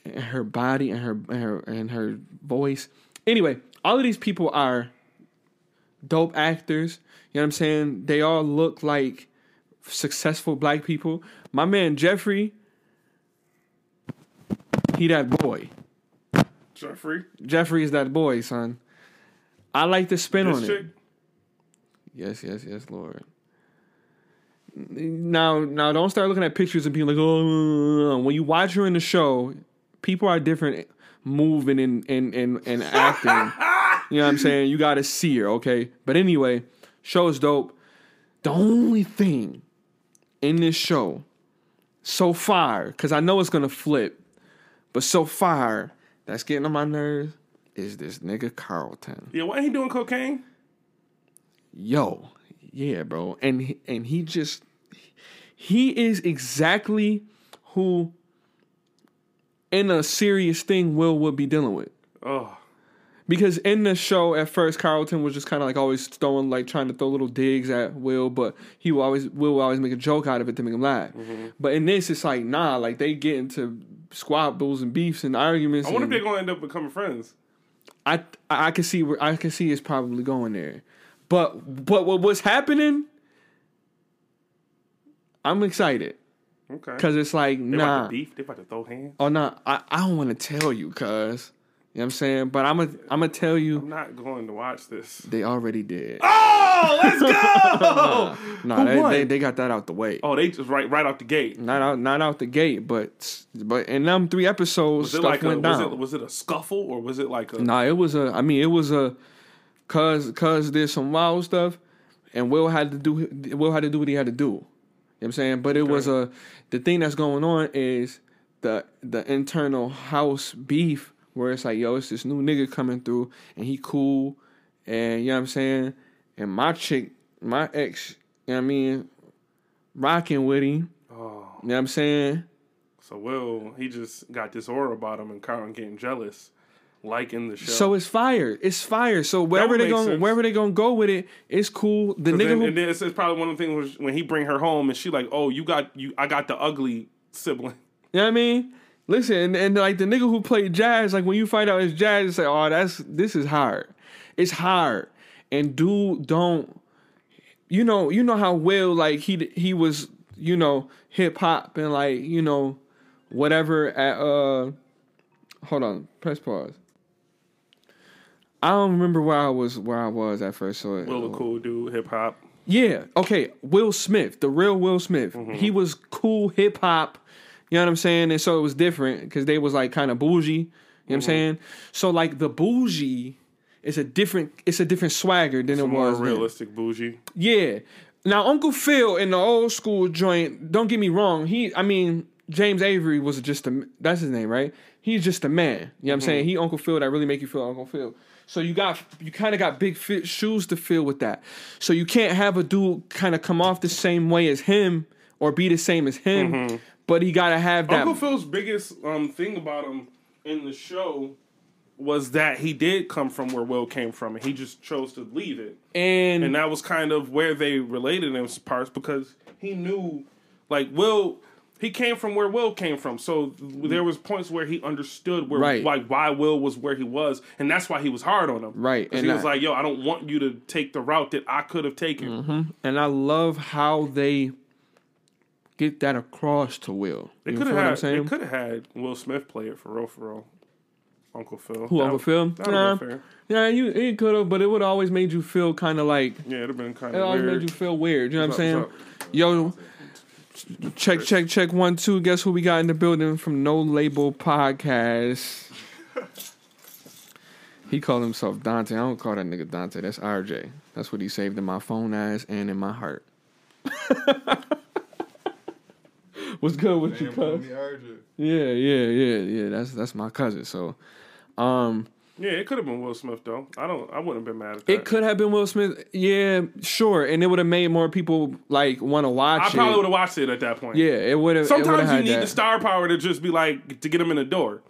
And her body and her, and her and her voice. Anyway, all of these people are dope actors. You know what I'm saying? They all look like successful black people. My man Jeffrey, he that boy. Jeffrey? Jeffrey is that boy, son. I like to spin this on chick? It. Yes, yes, yes, Lord. Now, now, don't start looking at pictures and being like, oh. When you watch her in the show, people are different, moving and and and, and acting. You know what I'm saying? You got to see her, okay? But anyway, show is dope. The only thing in this show so far, because I know it's gonna flip, but so far that's getting on my nerves. Is this nigga Carlton. Yeah, why ain't he doing cocaine? Yo, yeah, bro. And and he just... He is exactly who, in a serious thing, Will would be dealing with. Oh. Because in the show, at first, Carlton was just kind of like always throwing, like trying to throw little digs at Will, but he will always, Will will always make a joke out of it to make him laugh. Mm-hmm. But in this, it's like, nah, like they get into squabbles and beefs and arguments. I wonder and, if they're gonna end up becoming friends. I I can see where I can see it's probably going there, but but what what's happening? I'm excited. Okay. Because it's like, they nah. They about to beef? They about to throw hands? Oh, nah. I, I don't want to tell you, cuz. You know what I'm saying? But I'm going I'm to tell you. I'm not going to watch this. They already did. Oh, let's go! nah, nah they, they they got that out the way. Oh, they just right right out the gate. Not out not out the gate, but but in them three episodes, was it stuff like went a, down. Was it, was it a scuffle, or was it like a... Nah, it was a... I mean, it was a... Cuz, cuz there's some wild stuff, and Will had to do Will had to do what he had to do. You know what I'm saying? But it okay. was a... The thing that's going on is the the internal house beef where it's like, yo, it's this new nigga coming through and he cool and, you know what I'm saying? And my chick, my ex, you know what I mean, rocking with him. Oh. You know what I'm saying? So, Will, he just got this aura about him and Karen getting jealous, liking the show. So, it's fire. It's fire. So, wherever they're going wherever they gonna go with it, it's cool. The nigga then, who... And then it's, it's probably one of the things when he bring her home and she like, oh, you got, you, I got the ugly sibling. You know what I mean? Listen, and, and like the nigga who played Jazz, like when you find out it's Jazz, it's like, oh, that's, this is hard. It's hard. And dude don't, you know, you know how Will, like he, he was, you know, hip hop and like, you know, whatever at, uh, hold on, press pause. I don't remember where I was, where I was at first. So it, Will a cool dude, hip hop. Yeah. Okay. Will Smith, the real Will Smith. Mm-hmm. He was cool hip hop. You know what I'm saying? And so it was different because they was like kind of bougie. You know mm-hmm. what I'm saying? So like the bougie is a different, it's a different swagger than it's it was. More realistic then. Bougie. Yeah. Now Uncle Phil in the old school joint, don't get me wrong. He, I mean, James Avery was just a, that's his name, right? He's just a man. You know what I'm mm-hmm. saying? He Uncle Phil that really make you feel Uncle Phil. So you got, you kind of got big fit, shoes to fill with that. So you can't have a dude kind of come off the same way as him or be the same as him. Mm-hmm. But he gotta have that. Uncle Phil's biggest um, thing about him in the show was that he did come from where Will came from, and he just chose to leave it. And and that was kind of where they related in parts because he knew, like Will, he came from where Will came from. So there was points where he understood where right. like why Will was where he was, and that's why he was hard on him. Right, because he I, was like, "Yo, I don't want you to take the route that I could have taken." Mm-hmm. And I love how they get that across to Will. They could have had, they could have had Will Smith play it for real, for real. Uncle Phil. Who, that Uncle Phil? That nah, fair. Yeah, you it could have, but it would have always made you feel kind of like... Yeah, it would have been kind of weird. It always made you feel weird, you know what's what I'm saying? Up? Yo, check, check, check, one, two. Guess who we got in the building from No Label Podcast? He called himself Dante. I don't call that nigga Dante. That's R J. That's what he saved in my phone as and in my heart. What's good with you, cuz? Yeah, yeah, yeah, yeah. That's that's my cousin. So, um, yeah, it could have been Will Smith though. I don't. I wouldn't have been mad at that. It could have been Will Smith. Yeah, sure. And it would have made more people like want to watch it. I probably would have watched it at that point. Yeah, it would have. Sometimes you need the star power to just be like to get him in the door.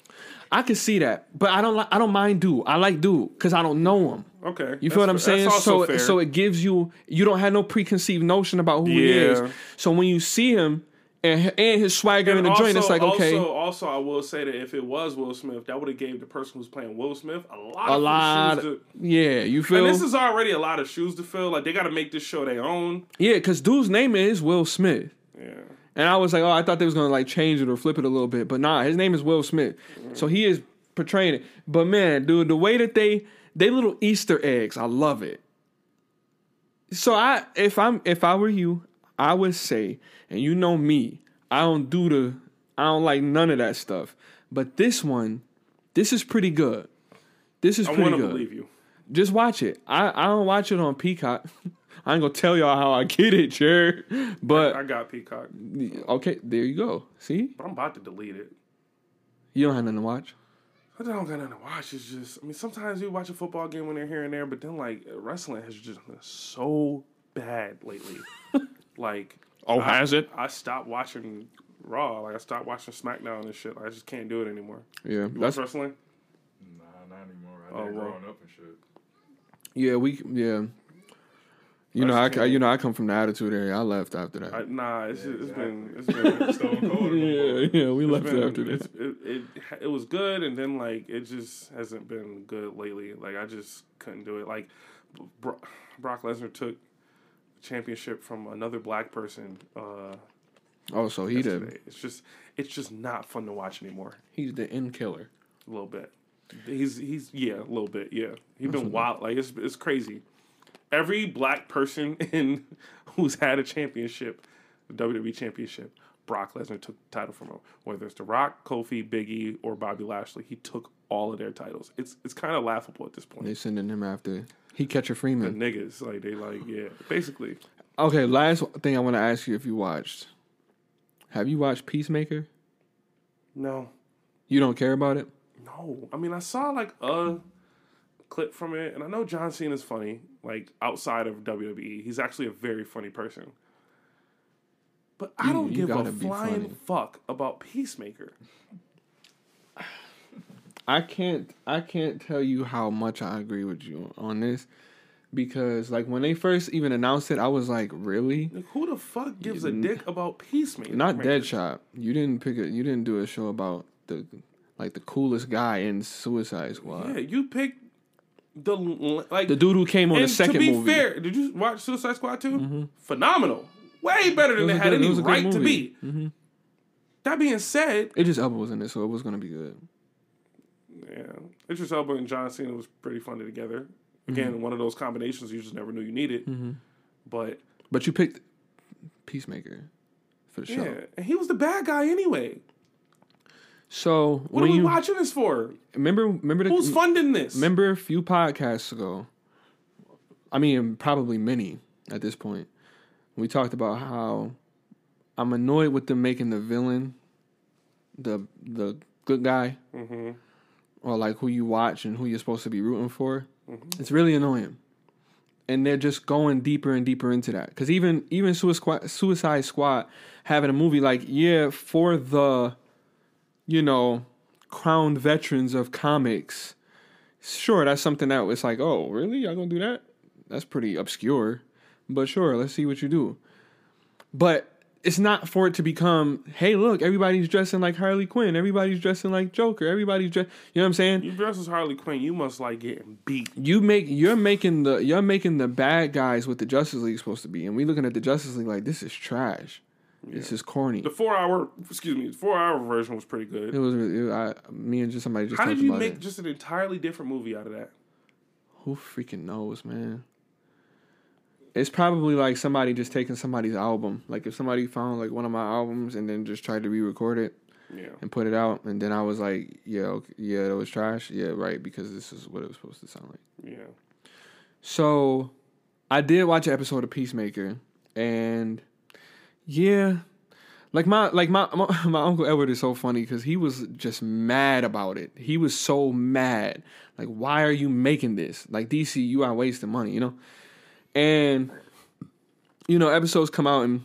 I can see that, but I don't. Li- I don't mind dude. I like dude because I don't know him. Okay, you feel what I'm saying? So, fair. so it gives you. You don't have no preconceived notion about who yeah. he is. So when you see him. And and his swagger and in the also, joint, it's like, okay. Also, also, I will say that if it was Will Smith, that would have gave the person who's playing Will Smith a lot a of lot, shoes to... Yeah, you feel? And this is already a lot of shoes to fill. Like, they got to make this show their own. Yeah, because dude's name is Will Smith. Yeah. And I was like, oh, I thought they was going to, like, change it or flip it a little bit. But nah, his name is Will Smith. Mm. So he is portraying it. But, man, dude, the way that they... They little Easter eggs, I love it. So I, if I'm, if I were you... I would say, and you know me, I don't do the, I don't like none of that stuff. But this one, this is pretty good. This is I pretty good. I want to believe you. Just watch it. I, I don't watch it on Peacock. I ain't going to tell y'all how I get it, sure. But I, I got Peacock. Okay, there you go. See? But I'm about to delete it. You don't have nothing to watch? I don't got nothing to watch. It's just, I mean, sometimes you watch a football game when they're here and there, but then, like, wrestling has just been so bad lately. Like, oh, I, has it? I stopped watching Raw. Like, I stopped watching SmackDown and shit. Like, I just can't do it anymore. Yeah, you that's watch wrestling. Nah, not anymore. I oh, did well. Growing up and shit. Yeah, we yeah. You know, I, I you know I come from the Attitude area. I left after that. I, nah, it's, yeah, it's exactly. been it's been stone cold. yeah, yeah, we it's left been, after that. It, it it was good, and then like it just hasn't been good lately. Like I just couldn't do it. Like Bro- Brock Lesnar took championship from another black person. Uh, oh, so he yesterday. did. It's just it's just not fun to watch anymore. He's the end killer. A little bit. He's he's yeah, a little bit yeah. He's been wild. Like it's it's crazy. Every black person in who's had a championship, the W W E championship, Brock Lesnar took the title from him. Whether it's The Rock, Kofi, Big E, or Bobby Lashley, he took all of their titles. It's it's kind of laughable at this point. They sending him after he Catcher Freeman. The niggas like they like yeah, basically. Okay, last thing I want to ask you if you watched, have you watched Peacemaker? No. You don't care about it? No, I mean I saw like a clip from it, and I know John Cena is funny. Like, outside of W W E, he's actually a very funny person. But I don't you, you give a flying funny. fuck about Peacemaker. I can't I can't tell you how much I agree with you on this. Because, like, when they first even announced it, I was like, really? Like, who the fuck gives you, a dick about Peacemaker? Not Deadshot. You didn't pick a, you didn't do a show about the like the coolest guy in Suicide Squad. Yeah, you picked The like the dude who came on the second movie. To be movie. fair, did you watch Suicide Squad two? Mm-hmm. Phenomenal, way better than it, it had good, any it right to be. Mm-hmm. That being said, Idris Elba was in it, so it was going to be good. Yeah, Idris Elba and John Cena was pretty funny together. Again, mm-hmm. one of those combinations you just never knew you needed. Mm-hmm. But but you picked Peacemaker for the yeah, show. Yeah, and he was the bad guy anyway. So what are we you, watching this for? Remember, remember the, who's funding this? Remember a few podcasts ago. I mean, probably many at this point. We talked about how I'm annoyed with them making the villain the the good guy, mm-hmm. or like who you watch and who you're supposed to be rooting for. Mm-hmm. It's really annoying, and they're just going deeper and deeper into that. Because even even Suicide Squad having a movie like yeah for the. you know, crowned veterans of comics. Sure, that's something that was like, oh, really? Y'all gonna do that? That's pretty obscure. But sure, let's see what you do. But it's not for it to become, hey, look, everybody's dressing like Harley Quinn. Everybody's dressing like Joker. Everybody's dressing, you know what I'm saying? You dress as Harley Quinn, you must like getting beat. You make, you're making the, you're making the bad guys what the Justice League supposed to be. And we looking at the Justice League like, this is trash. Yeah. This is corny. The four hour, excuse me, the four hour version was pretty good. It was, it, I, me and just somebody just. How did you make it. just an entirely different movie out of that? Who freaking knows, man? It's probably like somebody just taking somebody's album. Like if somebody found like one of my albums and then just tried to re-record it, yeah, and put it out, and then I was like, yeah, okay, yeah, that was trash. Yeah, right, because this is what it was supposed to sound like. Yeah. So, I did watch an episode of Peacemaker, and. Yeah, like my like my my, my Uncle Edward is so funny because he was just mad about it. He was so mad. Like, why are you making this? Like, D C, you are wasting money, you know? And, you know, episodes come out and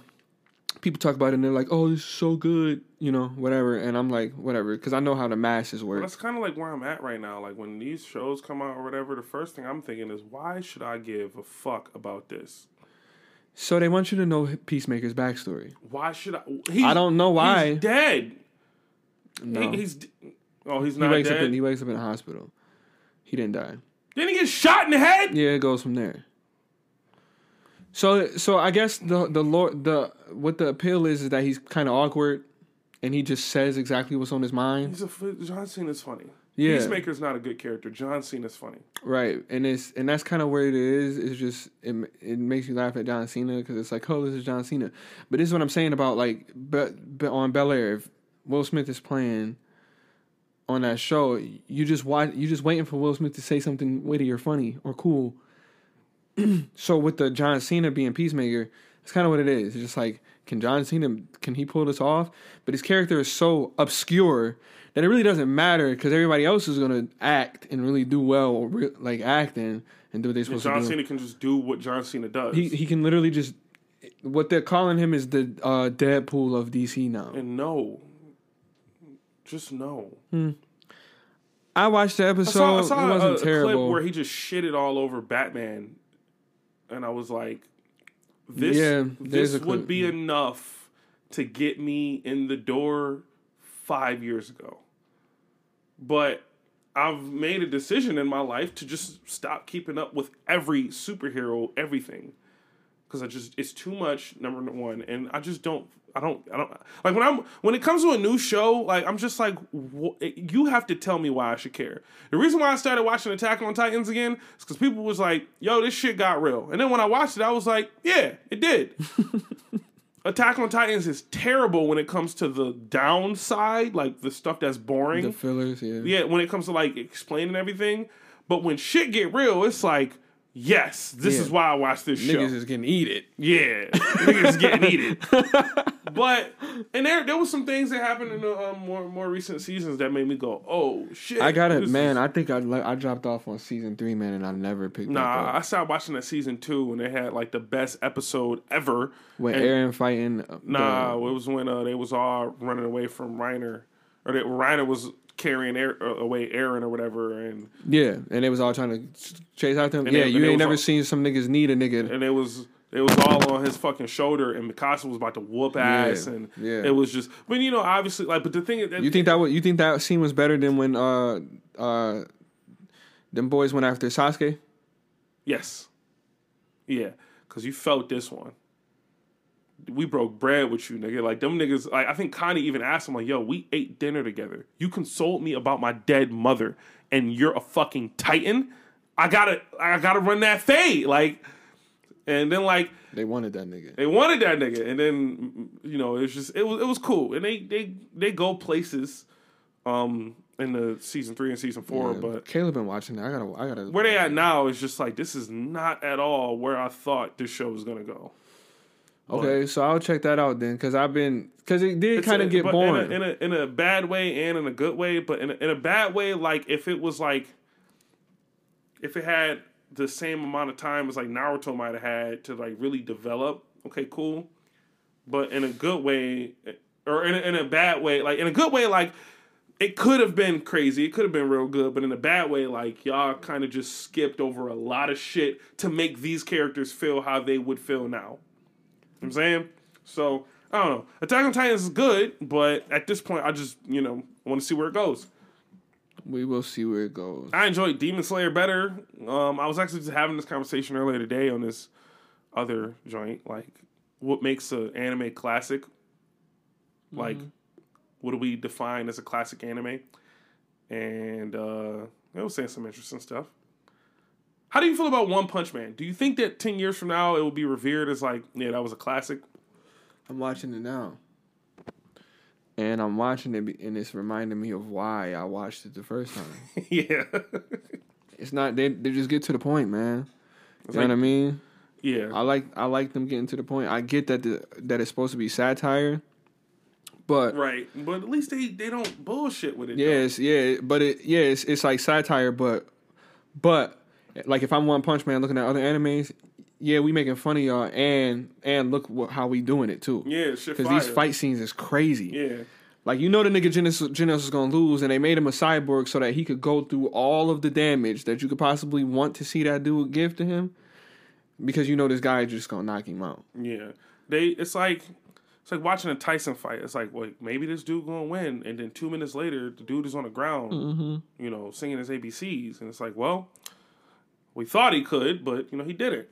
people talk about it and they're like, oh, this is so good, you know, whatever. And I'm like, whatever, because I know how the masses work. Well, that's kind of like where I'm at right now. Like, when these shows come out or whatever, the first thing I'm thinking is, why should I give a fuck about this? So they want you to know Peacemaker's backstory. Why should I? He's, I don't know why. He's dead. No. He, he's, oh, he's not he wakes dead? Up in, he wakes up in the hospital. He didn't die. Didn't he get shot in the head? Yeah, it goes from there. So so I guess the the Lord, the what the appeal is is that he's kind of awkward, and he just says exactly what's on his mind. He's a, John Cena's funny. Yeah. Peacemaker's not a good character. John Cena's funny. Right. And it's and that's kind of where it is. It's just, it, it makes you laugh at John Cena because it's like, oh, this is John Cena. But this is what I'm saying about, like, be, be on Bel Air, if Will Smith is playing on that show, you just watch, you just waiting for Will Smith to say something witty or funny or cool. So with the John Cena being Peacemaker, that's kind of what it is. It's just like, can John Cena, can he pull this off? But his character is so obscure that it really doesn't matter because everybody else is going to act and really do well, re- like acting and do what they're supposed to do. John Cena can just do what John Cena does. He he can literally just, what they're calling him is the uh, Deadpool of D C now. And no, just no. Hmm. I watched the episode. I saw, I saw it wasn't a, a terrible. Clip where he just shitted all over Batman, and I was like, This yeah, this would be enough to get me in the door five years ago. But I've made a decision in my life to just stop keeping up with every superhero, everything. Because I just, it's too much, number one. And I just don't, I don't, I don't, like when I'm, when it comes to a new show, like I'm just like, wh- you have to tell me why I should care. The reason why I started watching Attack on Titans again is because people was like, yo, this shit got real. And then when I watched it, I was like, yeah, it did. Attack on Titans is terrible when it comes to the downside, like the stuff that's boring. The fillers, yeah. Yeah, when it comes to like explaining everything. But when shit get real, it's like, yes, this yeah. is why I watch this Niggas show. Niggas is getting eaten. Yeah. Niggas is getting eaten. But, and there there was some things that happened in the um, more more recent seasons that made me go, oh, shit. I got it, man. Is... I think I I dropped off on season three, man, and I never picked nah, up. Nah, I stopped watching that season two when they had, like, the best episode ever. When and, Aaron fighting. Nah, the... it was when uh, they was all running away from Reiner. Or that Reiner was... carrying air, away Aaron or whatever, and yeah, and they was all trying to chase after him. Yeah, they, you ain't never all, seen some niggas need a nigga, and it was it was all on his fucking shoulder, and Mikasa was about to whoop ass, yeah, and yeah. it was just. But you know, obviously, like, but the thing is, that, you think that you think that scene was better than when uh uh them boys went after Sasuke? Yes, yeah, because you felt this one. We broke bread with you, nigga. Like, them niggas... Like, I think Connie even asked him, like, yo, we ate dinner together. You consoled me about my dead mother, and you're a fucking titan? I gotta... I gotta run that fade. Like... And then, like... They wanted that nigga. They wanted that nigga. And then, you know, it was just... It was it was cool. And they they, they go places um, in the season three and season four, yeah, but... Caleb been watching that. I gotta... I gotta. Where they at now is just like, this is not at all where I thought this show was gonna go. Okay, so I'll check that out then, because I've been, because it did kind of get boring in a, in a in a bad way and in a good way, but in a, in a bad way, like if it was like, if it had the same amount of time as like Naruto might have had to like really develop. Okay, cool, but in a good way, or in a, in a bad way, like in a good way, like it could have been crazy, it could have been real good, but in a bad way, like y'all kind of just skipped over a lot of shit to make these characters feel how they would feel now. You know what I'm saying? So, I don't know. Attack on Titans is good, but at this point, I just, you know, want to see where it goes. We will see where it goes. I enjoyed Demon Slayer better. Um, I was actually just having this conversation earlier today on this other joint. Like, what makes an anime classic? Mm-hmm. Like, what do we define as a classic anime? And uh, I was saying some interesting stuff. How do you feel about One Punch Man? Do you think that ten years from now it will be revered as like, yeah, that was a classic? I'm watching it now. And I'm watching it, and it's reminding me of why I watched it the first time. Yeah. It's not, they they just get to the point, man. It's you like, know what I mean? Yeah. I like I like them getting to the point. I get that the, that it's supposed to be satire. But right, but at least they, they don't bullshit with it. Yes, though. yeah, but it yeah, it's, it's like satire, but but like, if I'm One Punch Man looking at other animes, yeah, we making fun of y'all, and and look what, how we doing it, too. Yeah, shit fire. Because these fight scenes is crazy. Yeah. Like, you know the nigga Genesis, Genesis is going to lose, and they made him a cyborg so that he could go through all of the damage that you could possibly want to see that dude give to him, because you know this guy is just going to knock him out. Yeah. they It's like it's like watching a Tyson fight. It's like, well, maybe this dude going to win, and then two minutes later, the dude is on the ground, mm-hmm. you know, singing his A B Cs, and it's like, well... We thought he could, but, you know, he didn't.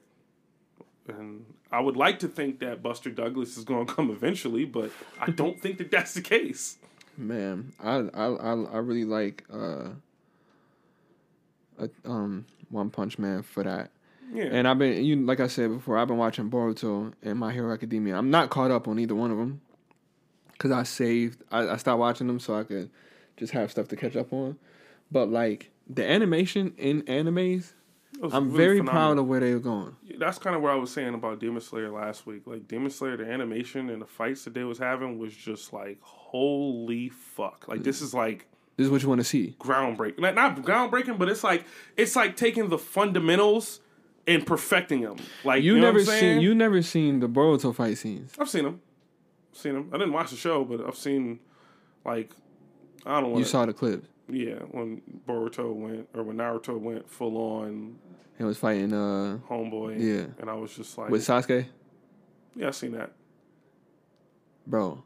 And I would like to think that Buster Douglas is going to come eventually, but I don't think that that's the case. Man, I I I really like uh, a, um One Punch Man for that. Yeah. And I've been, you like I said before, I've been watching Boruto and My Hero Academia. I'm not caught up on either one of them because I saved, I, I stopped watching them so I could just have stuff to catch up on. But, like, the animation in animes... I'm really very phenomenal. Proud of where they were going. That's kind of what I was saying about Demon Slayer last week. Like, Demon Slayer, the animation and the fights that they was having was just like, holy fuck. Like, this is like... This is what you want to see. Groundbreaking. Like, not groundbreaking, but it's like it's like taking the fundamentals and perfecting them. Like, you, you know never what I'm seen, you never seen the Boruto fight scenes. I've seen them. I've seen them. I didn't watch the show, but I've seen, like... I don't want You saw the clip. Yeah, when Boruto went, or when Naruto went full on. He was fighting... uh Homeboy. Yeah. And I was just like... With Sasuke? Yeah, I seen that. Bro.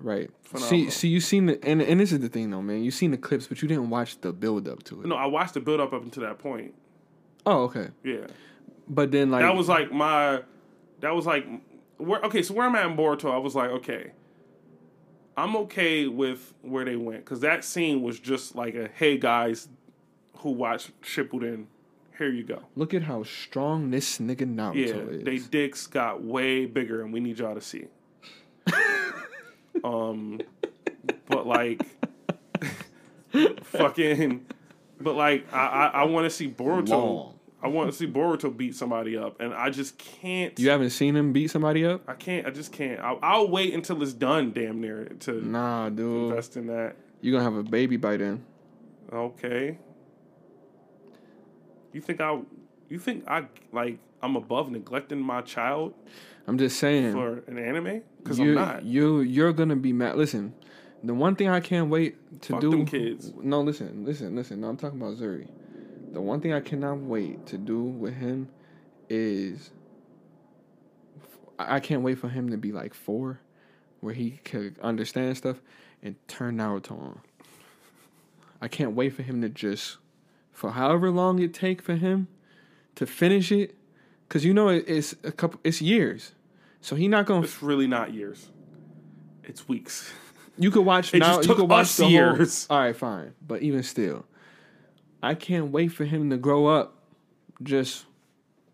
Right. Phenomenal. See, see, you seen the and and this is the thing though, man. You seen the clips, but you didn't watch the build up to it. No, I watched the build up up until that point. Oh, okay. Yeah. But then like that was like my that was like where okay, so where I'm at in Boruto, I was like, okay. I'm okay with where they went because that scene was just like a hey guys who watch Shippuden, here you go. Look at how strong this nigga Naruto yeah, is. They dicks got way bigger and we need y'all to see. um, but like, fucking, but like I I, I want to see Boruto. Long. I want to see Boruto beat somebody up, and I just can't. You haven't seen him beat somebody up? I can't. I just can't. I'll, I'll wait until it's done, damn near, to nah, dude. invest in that. You're going to have a baby by then. Okay. You think I, you think I, like, I'm above neglecting my child? I'm just saying. For an anime? Because I'm not. You, you're going to be mad. Listen, the one thing I can't wait to Fuck do. Fuck them kids. No, listen, listen, listen. No, I'm talking about Zuri. The one thing I cannot wait to do with him is I can't wait for him to be like four, where he can understand stuff and turn Naruto on. I can't wait for him to just, for however long it take for him to finish it, because you know it's a couple, it's years, so he not gonna. It's really not years, it's weeks. You could watch it now. Just took you could watch us the years. Whole, all right, fine, but even still. I can't wait for him to grow up just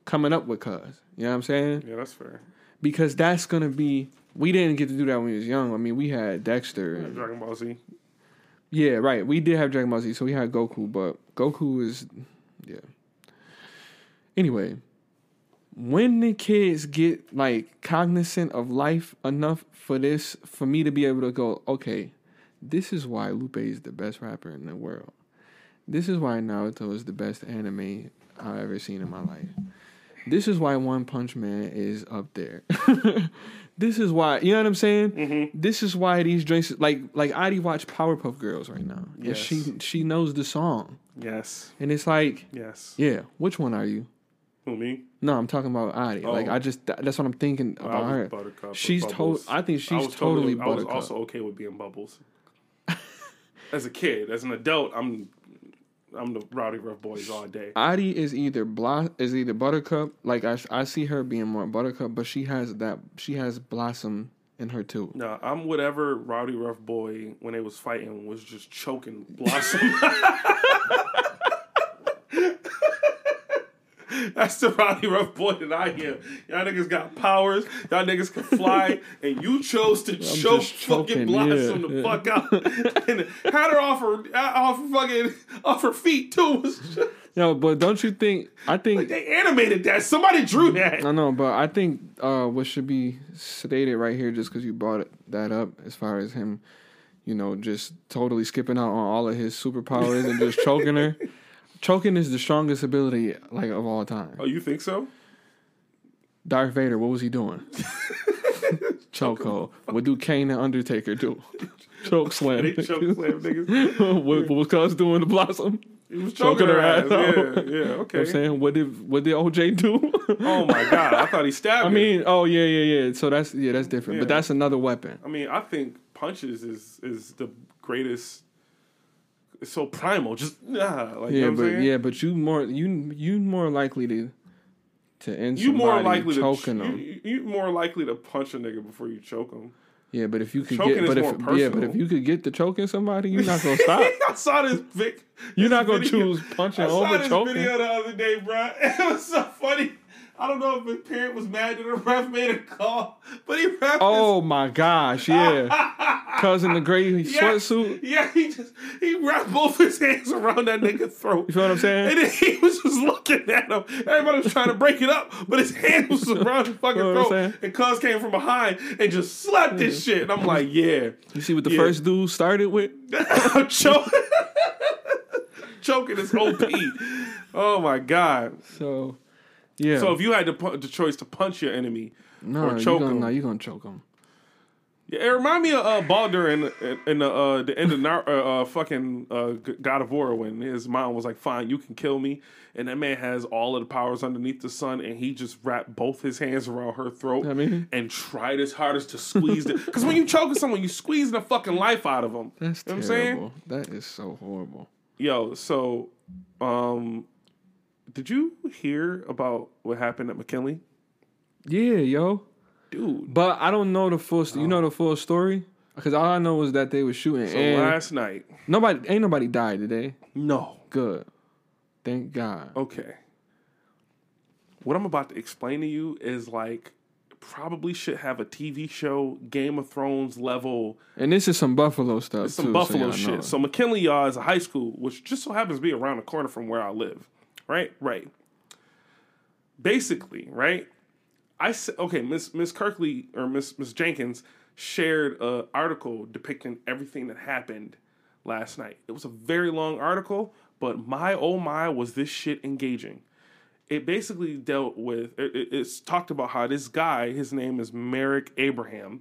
coming up with cuz. You know what I'm saying? Yeah, that's fair. Because that's going to be... We didn't get to do that when we was young. I mean, we had Dexter. And, Dragon Ball Z. Yeah, right. We did have Dragon Ball Z, so we had Goku, but Goku is... Yeah. Anyway, when the kids get, like, cognizant of life enough for this, for me to be able to go, okay, this is why Lupe is the best rapper in the world. This is why Naruto is the best anime I've ever seen in my life. This is why One Punch Man is up there. This is why, you know what I'm saying? Mm-hmm. This is why these drinks, like, like Adi watch Powerpuff Girls right now. Yes. She, she knows the song. Yes. And it's like, yes. Yeah, which one are you? Who, me? No, I'm talking about Adi. Oh. Like, I just, that's what I'm thinking about I was her. Buttercup she's told, I think she's I totally, totally Buttercup. I was also okay with being Bubbles. As a kid, as an adult, I'm... I'm the Rowdy Rough Boys all day. Adi is either blo- is either Buttercup. Like I, I see her being more Buttercup, but she has that she has Blossom in her too. No, I'm whatever Rowdy Rough Boy when they was fighting was just choking Blossom. That's the Rowdy Rough Boy that I am. Y'all niggas got powers. Y'all niggas can fly. And you chose to I'm choke fucking Blossom yeah, the yeah. fuck out. And had her off her, off her fucking, off her feet too. Yo, no, but don't you think, I think. Like they animated that. Somebody drew that. I know, but I think uh, what should be stated right here, just because you brought that up as far as him, you know, just totally skipping out on all of his superpowers and just choking her. Choking is the strongest ability, like, of all time. Oh, you think so? Darth Vader, what was he doing? Choco. What do Kane and Undertaker do? Choke slam. They choke slam niggas. What, what was Cuz doing to Blossom? He was choking, choking her, her ass. ass out. Yeah, yeah, okay. You know what I'm saying, what did what did O J do? Oh my God, I thought he stabbed. I mean, her. oh yeah, yeah, yeah. So that's yeah, that's different. Yeah. But that's another weapon. I mean, I think punches is is the greatest. It's so primal, just nah, like yeah, you know what but I'm yeah, but you more you you more likely to to end you more likely choking to ch- them. You, you more likely to punch a nigga before you choke him. Yeah, but if you could choking get, but if personal. yeah, but if you could get to choking somebody, you're not gonna stop. I saw this big. You're this not gonna video. choose punching I saw over this choking. Video the other day, bro. It was so funny. I don't know if his parent was mad that the ref made a call, but he ref. Oh his... my gosh, yeah. Cousin the gray yeah, sweatsuit. Yeah, he just, he wrapped both his hands around that nigga's throat. You feel what I'm saying? And then he was just looking at him. Everybody was trying to break it up, but his hand was around his fucking you know throat. And Cuz came from behind and just slapped this shit. And I'm like, yeah. You see what the yeah. first dude started with? I'm choking. Choking is O P. Oh my God. So. Yeah. So if you had the, the choice to punch your enemy no, or choke gonna, him, no, you're gonna choke him. Yeah, it reminded me of uh, Baldur in, in, in the, uh, the end of uh, uh, fucking uh, God of War when his mom was like, fine, you can kill me. And that man has all of the powers underneath the sun, and he just wrapped both his hands around her throat I mean, and tried his hardest to squeeze it. Because when you choking someone, you squeeze the fucking life out of them. That's you know terrible. What I'm saying? That is so horrible. Yo, so um, did you hear about what happened at McKinley? Yeah, yo. Dude. But I don't know the full st- oh. You know the full story? Because all I know is that they were shooting. So and last night. Nobody ain't nobody died today. No. Good. Thank God. Okay. What I'm about to explain to you is like probably should have a T V show, Game of Thrones level. And this is some Buffalo stuff. It's some too, Buffalo so shit. So McKinley Yard is a high school, which just so happens to be around the corner from where I live. Right? Right. Basically, right? I said, okay, Miss Miss Kirkley or Miss Miss Jenkins shared an article depicting everything that happened last night. It was a very long article, but my oh my was this shit engaging. It basically dealt with, it, it's talked about how this guy, his name is Merrick Abraham,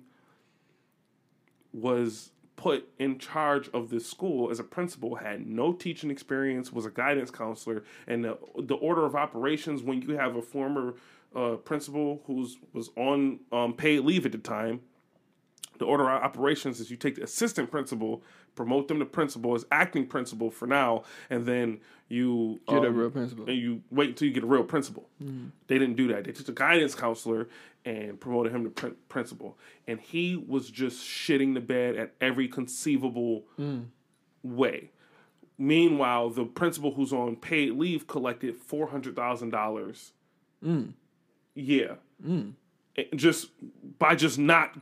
was put in charge of this school as a principal, had no teaching experience, was a guidance counselor, and the, the order of operations when you have a former Uh, principal who's was on um, paid leave at the time. The order of operations is you take the assistant principal, promote them to principal as acting principal for now, and then you um, get a real principal. And you wait until you get a real principal. Mm. They didn't do that. They took a guidance counselor and promoted him to pr- principal, and he was just shitting the bed at every conceivable mm. way. Meanwhile, the principal who's on paid leave collected four hundred thousand dollars. Mm. Yeah. Mm. Just by just not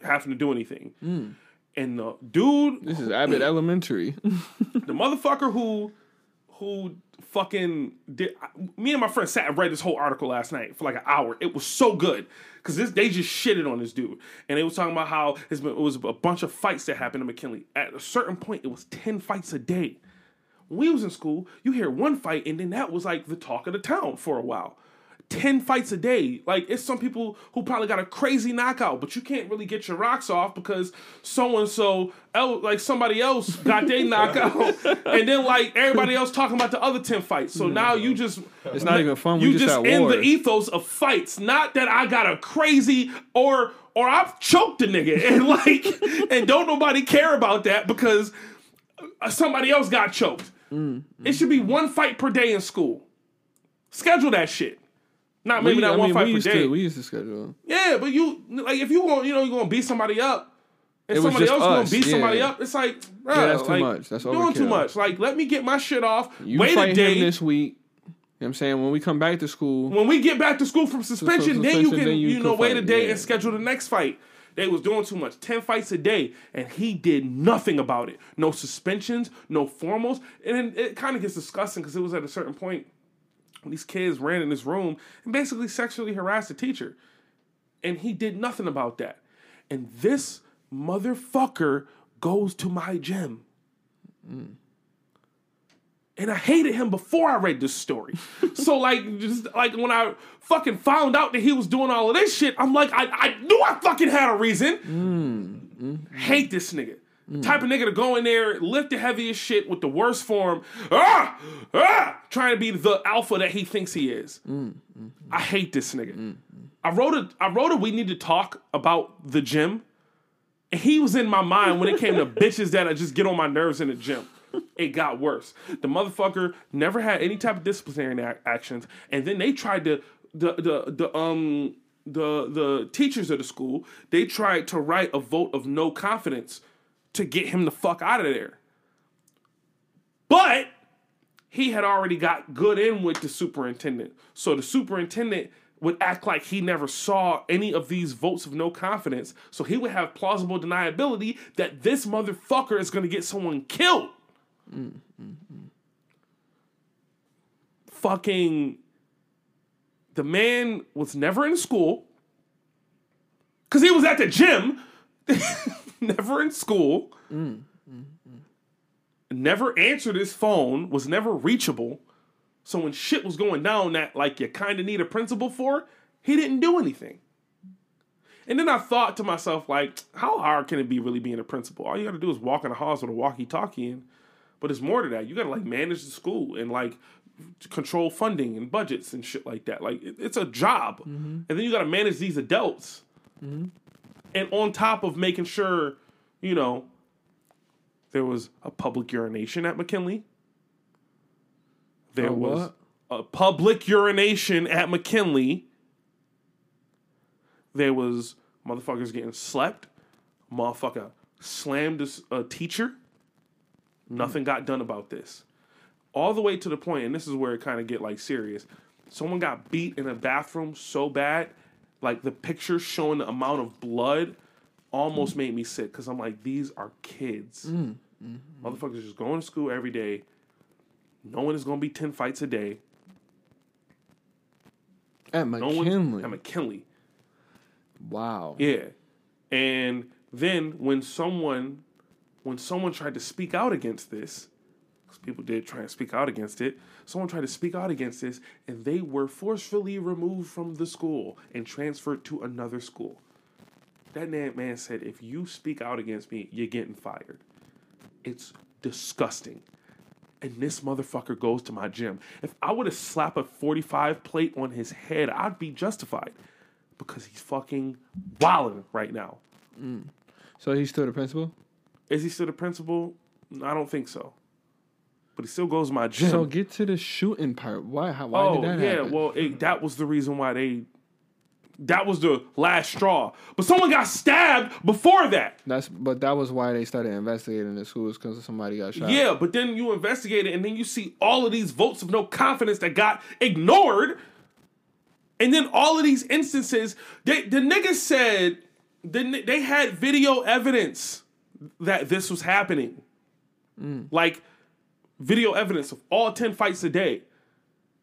having to do anything. Mm. And the dude... This is Abbott Elementary. The motherfucker who who fucking did... Me and my friend sat and read this whole article last night for like an hour. It was so good. Because this they just shitted on this dude. And they was talking about how it's been, it was a bunch of fights that happened in McKinley. At a certain point, it was ten fights a day. When we was in school, you hear one fight, and then that was like the talk of the town for a while. ten fights a day. Like, it's some people who probably got a crazy knockout, but you can't really get your rocks off because so-and-so, el- like, somebody else got their knockout. And then, like, everybody else talking about the other ten fights. So now you just... It's not even fun. You we just, just end wars. The ethos of fights. Not that I got a crazy or or I've choked a nigga. And, like, and don't nobody care about that because somebody else got choked. Mm, mm. It should be one fight per day in school. Schedule that shit. Not maybe we, not I one mean, fight per day. To, we used to schedule. Yeah, but you like if you going you know you're gonna beat somebody up, and it somebody else us. Gonna beat yeah. somebody up. It's like bro, yeah, that's too like, much. That's overkill. Doing too much. Like let me get my shit off. You wait fight a day him this week. You know what I'm saying when we come back to school. When we get back to school from suspension, from suspension then you can then you, you know wait fight. a day yeah. and schedule the next fight. They was doing too much. ten fights a day, and he did nothing about it. No suspensions, no formals, and it, it kind of gets disgusting because it was at a certain point. These kids ran in this room and basically sexually harassed the teacher. And he did nothing about that. And this motherfucker goes to my gym. Mm. And I hated him before I read this story. So, like, just like when I fucking found out that he was doing all of this shit, I'm like, I, I knew I fucking had a reason. Mm. Mm. Hate this nigga. Mm. Type of nigga to go in there, lift the heaviest shit with the worst form, ah, ah, trying to be the alpha that he thinks he is. Mm. Mm. I hate this nigga. Mm. I wrote a, I wrote a we need to talk about the gym. And he was in my mind when it came to bitches that I just get on my nerves in the gym. It got worse. The motherfucker never had any type of disciplinary a- actions, and then they tried to the the the um the the teachers of the school they tried to write a vote of no confidence. To get him the fuck out of there. But he had already got good in with the superintendent. So the superintendent would act like he never saw any of these votes of no confidence. So he would have plausible deniability that this motherfucker is going to get someone killed. Mm, mm, mm. Fucking. The man was never in school. Because he was at the gym. Never in school, mm, mm, mm. never answered his phone, was never reachable. So when shit was going down that like you kind of need a principal for, he didn't do anything. And then I thought to myself, like, how hard can it be really being a principal? All you got to do is walk in the halls with a walkie-talkie in. But it's more to that. You got to, like, manage the school and, like, control funding and budgets and shit like that. Like, it's a job. Mm-hmm. And then you got to manage these adults. Mm-hmm. And on top of making sure, you know, there was a public urination at McKinley. There a was what? a public urination at McKinley. There was motherfuckers getting slept. Motherfucker slammed a, a teacher. Nothing mm. got done about this. All the way to the point, and this is where it kind of get, like, serious. Someone got beat in a bathroom so bad, like, the pictures showing the amount of blood almost mm. made me sick. Because I'm like, these are kids. Mm. Mm-hmm. Motherfuckers just going to school every day. Knowing it's going to be ten fights a day. At McKinley. At McKinley. Wow. Yeah. And then when someone when someone tried to speak out against this, because people did try and speak out against it, someone tried to speak out against this, and they were forcefully removed from the school and transferred to another school. That man said, if you speak out against me, you're getting fired. It's disgusting. And this motherfucker goes to my gym. If I were to slap a forty-five plate on his head, I'd be justified. Because he's fucking wilding right now. Mm. So he's still the principal? Is he still the principal? I don't think so. But he still goes to my gym. So get to the shooting part. Why? How? Why oh, did that yeah, happen? Well, it, that was the reason why they... That was the last straw. But someone got stabbed before that. That's But that was why they started investigating the schools, because somebody got shot. Yeah, but then you investigate it, and then you see all of these votes of no confidence that got ignored. And then all of these instances, they, the niggas said the, they had video evidence that this was happening. Mm. Like, video evidence of all ten fights a day.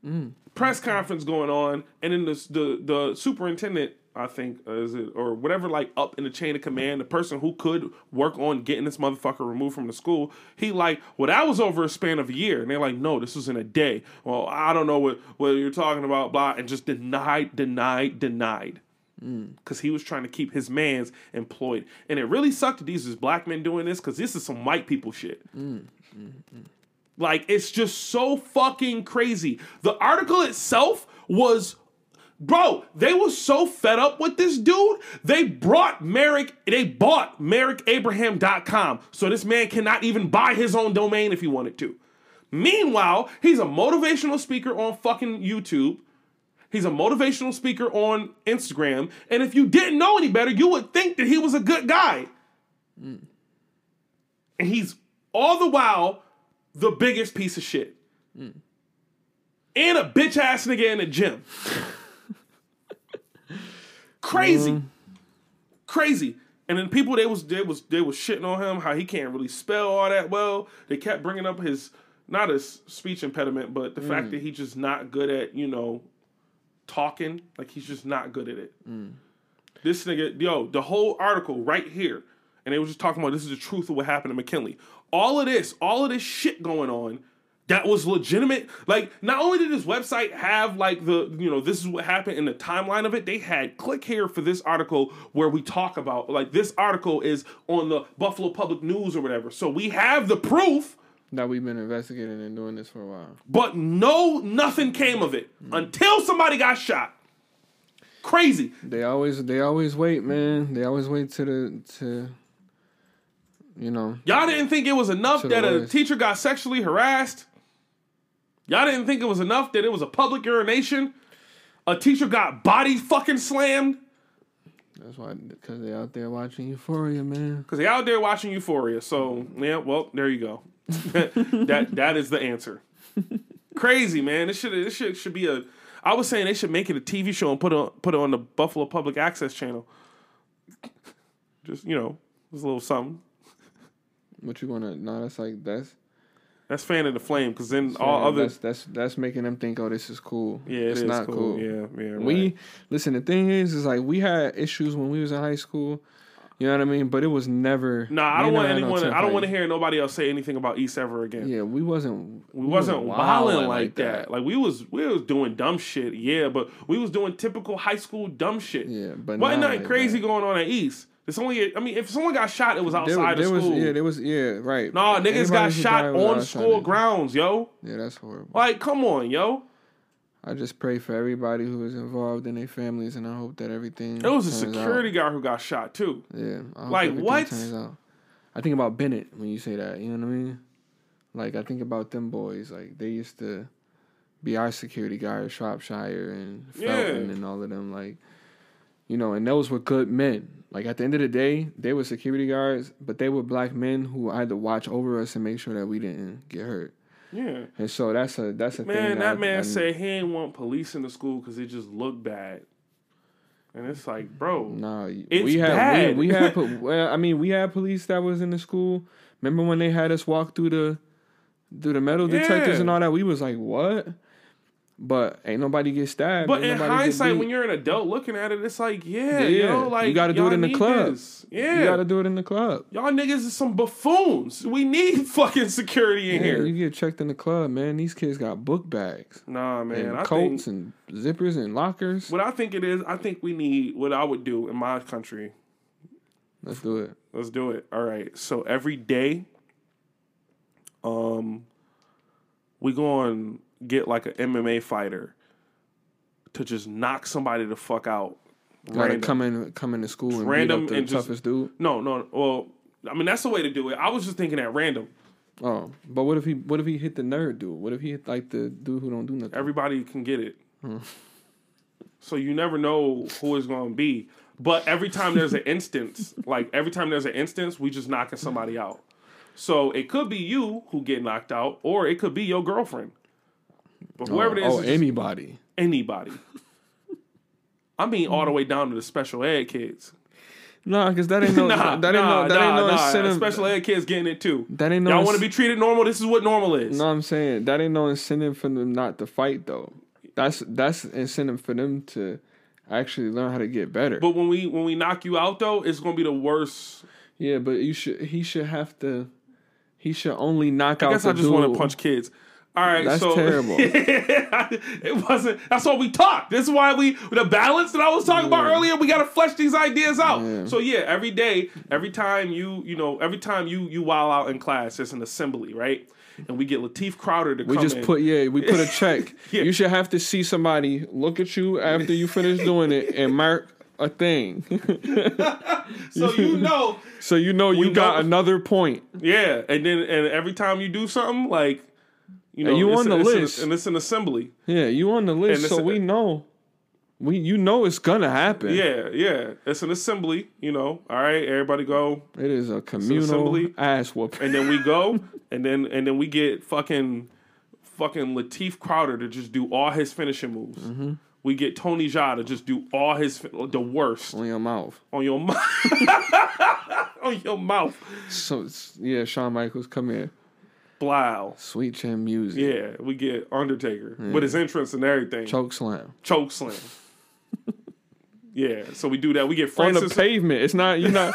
Mm. Press conference going on, and then the, the, the superintendent, I think, uh, is it, or whatever, like, up in the chain of command, the person who could work on getting this motherfucker removed from the school, he like, well, that was over a span of a year. And they're like, no, this was in a day. Well, I don't know what, what you're talking about, blah, and just denied, denied, denied. Because mm. he was trying to keep his mans employed. And it really sucked that these is black men doing this, because this is some white people shit. Mm. Mm-hmm. Like, it's just so fucking crazy. The article itself was... Bro, they were so fed up with this dude, they brought Merrick, they bought Merrick Abraham dot com. So this man cannot even buy his own domain if he wanted to. Meanwhile, he's a motivational speaker on fucking YouTube. He's a motivational speaker on Instagram. And if you didn't know any better, you would think that he was a good guy. Mm. And he's all the while the biggest piece of shit. Mm. And a bitch ass nigga in the gym. Crazy, mm. crazy, and then people they was they was they was shitting on him how he can't really spell all that well. They kept bringing up his not his speech impediment, but the mm. fact that he's just not good at you know talking. Like he's just not good at it. Mm. This nigga, yo, the whole article right here, and they were just talking about this is the truth of what happened to McKinley. All of this, all of this shit going on. That was legitimate. Like, not only did this website have, like, the, you know, this is what happened in the timeline of it, they had, click here for this article where we talk about, like, this article is on the Buffalo Public News or whatever. So we have the proof. That we've been investigating and doing this for a while. But no, nothing came of it mm-hmm. until somebody got shot. Crazy. They always, they always wait, man. They always wait to the, to... You know. Y'all didn't think it was enough that a teacher got sexually harassed? Y'all didn't think it was enough that it was a public urination? A teacher got body fucking slammed? That's why, because they out there watching Euphoria, man. Because they out there watching Euphoria. So, yeah, well, there you go. that That is the answer. Crazy, man. This shit, this shit should be a... I was saying they should make it a T V show and put it, put it on the Buffalo Public Access Channel. Just, you know, just a little something. What you want to... No, that's like... That's... That's fan of the flame, because then so all other... That's, that's that's making them think, oh, this is cool. Yeah, it it's is not cool. cool. Yeah, yeah, right. We... Listen, the thing is, is like, we had issues when we was in high school. You know what I mean? But it was never. Nah, I don't want anyone. I don't want to hear nobody else say anything about East ever again. Yeah, we wasn't. We, we wasn't wilding like that. that. Like we was, we was doing dumb shit. Yeah, but we was doing typical high school dumb shit. Yeah, but wasn't nothing crazy going on at East. It's only. I mean, if someone got shot, it was outside there, there of school. Was, yeah, there was. Yeah, right. Nah, niggas Anybody got shot on school grounds, yo. Yeah, that's horrible. Like, come on, yo. I just pray for everybody who is involved in their families, and I hope that everything. It was turns a security out. guy who got shot too. Yeah, I hope like what? Turns out. I think about Bennett when you say that. You know what I mean? Like I think about them boys. Like they used to be our security guy at Shropshire and Felton yeah. and all of them. Like you know, and those were good men. Like at the end of the day, they were security guards, but they were black men who had to watch over us and make sure that we didn't get hurt. Yeah, and so that's a that's a man, thing. Man, that I, man I, said he ain't want police in the school because it just looked bad, and it's like, bro, no, nah, we had bad. we, we had well, I mean, we had police that was in the school. Remember when they had us walk through the through the metal yeah. detectors and all that? We was like, what? But ain't nobody get stabbed. But in hindsight, when you're an adult looking at it, it's like, yeah, yeah. you know, like you gotta do it in the club. This. Yeah, you gotta do it in the club. Y'all niggas is some buffoons. We need fucking security in yeah, here. You get checked in the club, man. These kids got book bags. Nah, man, and I coats think, and zippers and lockers. What I think it is, I think we need what I would do in my country. Let's do it. Let's do it. All right. So every day, um, we go on. Get like an M M A fighter to just knock somebody the fuck out. Gotta come in, come into school and random beat up the and toughest just, dude. No, no. Well, I mean that's the way to do it. I was just thinking at random. Oh, but what if he? What if he hit the nerd dude? What if he hit like the dude who don't do nothing? Everybody can get it. Hmm. So you never know who it's gonna be. But every time there's an instance, like every time there's an instance, we just knocking somebody out. So it could be you who get knocked out, or it could be your girlfriend. But whoever oh, it is, oh, anybody, anybody. I mean, all the way down to the special ed kids. Nah, because that ain't no, nah, that ain't nah, no, that nah, ain't no nah, incentive. Special ed kids getting it too. That ain't no. Y'all want to be treated normal. This is what normal is. No, I'm saying that ain't no incentive for them not to fight though. That's that's incentive for them to actually learn how to get better. But when we when we knock you out though, it's gonna be the worst. Yeah, but you should. He should have to. He should only knock I out. I guess the I just want to punch kids. All right, that's so, terrible. It wasn't. That's why we talked. This is why we the balance that I was talking yeah. about earlier. We got to flesh these ideas out. Yeah. So yeah, every day, every time you you know, every time you you wild out in class, it's an assembly, right? And we get Lateef Crowder to we come just in. Put yeah, we put a check. yeah. You should have to see somebody look at you after you finish doing it and mark a thing. so you know. So you know you got know. another point. Yeah, and then and every time you do something like. You know, and you on the a, list, an, and it's an assembly. Yeah, you on the list, so we know, we you know it's gonna happen. Yeah, yeah, it's an assembly. You know, all right, everybody go. It is a communal ass whooping, and then we go, and then and then we get fucking, fucking Lateef Crowder to just do all his finishing moves. Mm-hmm. We get Tony Jaa to just do all his the worst on your mouth, on your mouth, on your mouth. So yeah, Shawn Michaels, come here. Blow. Sweet Chin Music. Yeah, we get Undertaker. Yeah. With his entrance and everything. Choke slam. Choke slam. yeah, so we do that. We get Francis. On the pavement. It's not, you're not,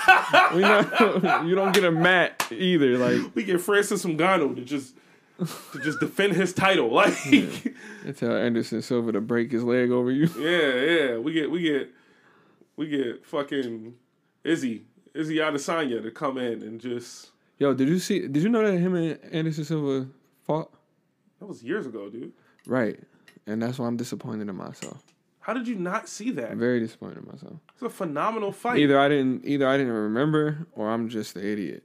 we not, you don't get a mat either. Like we get Francis Ngannou to just, to just defend his title. Like. Yeah. And tell Anderson Silva to break his leg over you. Yeah, yeah. We get, we get, we get fucking Izzy, Izzy Adesanya to come in and just. Yo, did you see? Did you know that him and Anderson Silva fought? That was years ago, dude. Right, and that's why I'm disappointed in myself. How did you not see that? I'm very disappointed in myself. It's a phenomenal fight. Either I didn't, either I didn't remember, or I'm just the idiot.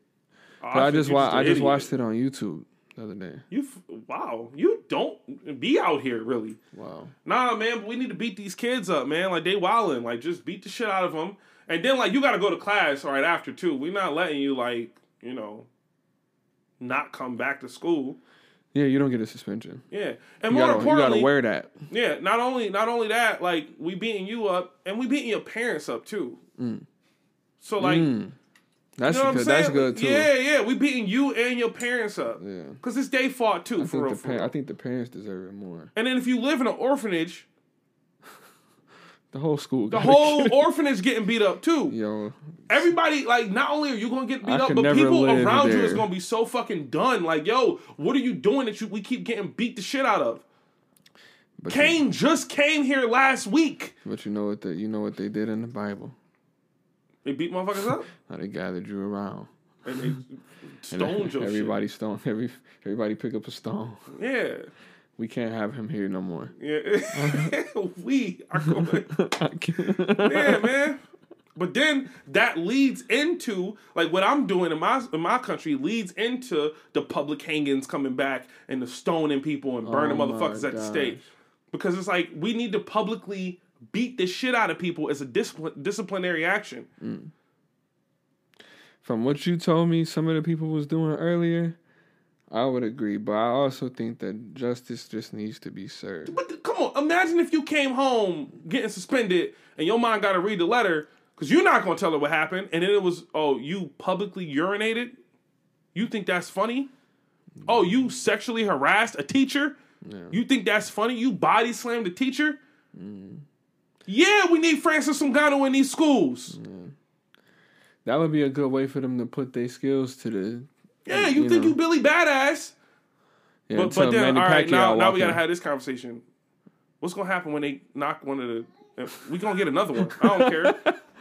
Oh, but I just, wa- just I idiot. just watched it on YouTube the other day. You wow, you don't be out here really. Wow. Nah, man, but we need to beat these kids up, man. Like they wildin', like just beat the shit out of them, and then like you got to go to class right after too. We're not letting you like. You know, not come back to school. Yeah, you don't get a suspension. Yeah, and you more gotta, importantly, you gotta wear that. Yeah, not only not only that, like we beating you up, and we beating your parents up too. Mm. So like, mm. that's you know good, that's good too. Yeah, yeah, we beating you and your parents up. Yeah, because it's their fault too. I for real, par- I think the parents deserve it more. And then if you live in an orphanage, The whole school got The whole kid. orphanage getting beat up, too. Yo. Everybody, like, not only are you going to get beat I up, but people around there. you is going to be so fucking done. Like, yo, what are you doing that you we keep getting beat the shit out of? But Cain you, just came here last week. But you know what they, you know what they did in the Bible? They beat motherfuckers up? Now they gathered you around. And they stoned your shit. Everybody stoned. Every, everybody pick up a stone. Yeah. We can't have him here no more. Yeah. we are going. Yeah, man. But then that leads into, like, what I'm doing in my in my country leads into the public hangings coming back and the stoning people and burning oh motherfuckers at the stake. Because it's like, we need to publicly beat the shit out of people as a discipl- disciplinary action. Mm. From what you told me some of the people was doing earlier, I would agree, but I also think that justice just needs to be served. But the, come on, imagine if you came home getting suspended and your mom got to read the letter because you're not going to tell her what happened, and then it was, oh, you publicly urinated? You think that's funny? Mm. Oh, you sexually harassed a teacher? Yeah. You think that's funny? You body slammed a teacher? Mm. Yeah, we need Francis Ngannou in these schools. Yeah. That would be a good way for them to put their skills to the... Yeah, you, you think know. you Billy Badass. Yeah, but, but then, Manny all right, Pacquiao now, now we got to have this conversation. What's going to happen when they knock one of the... We're going to get another one. I don't care.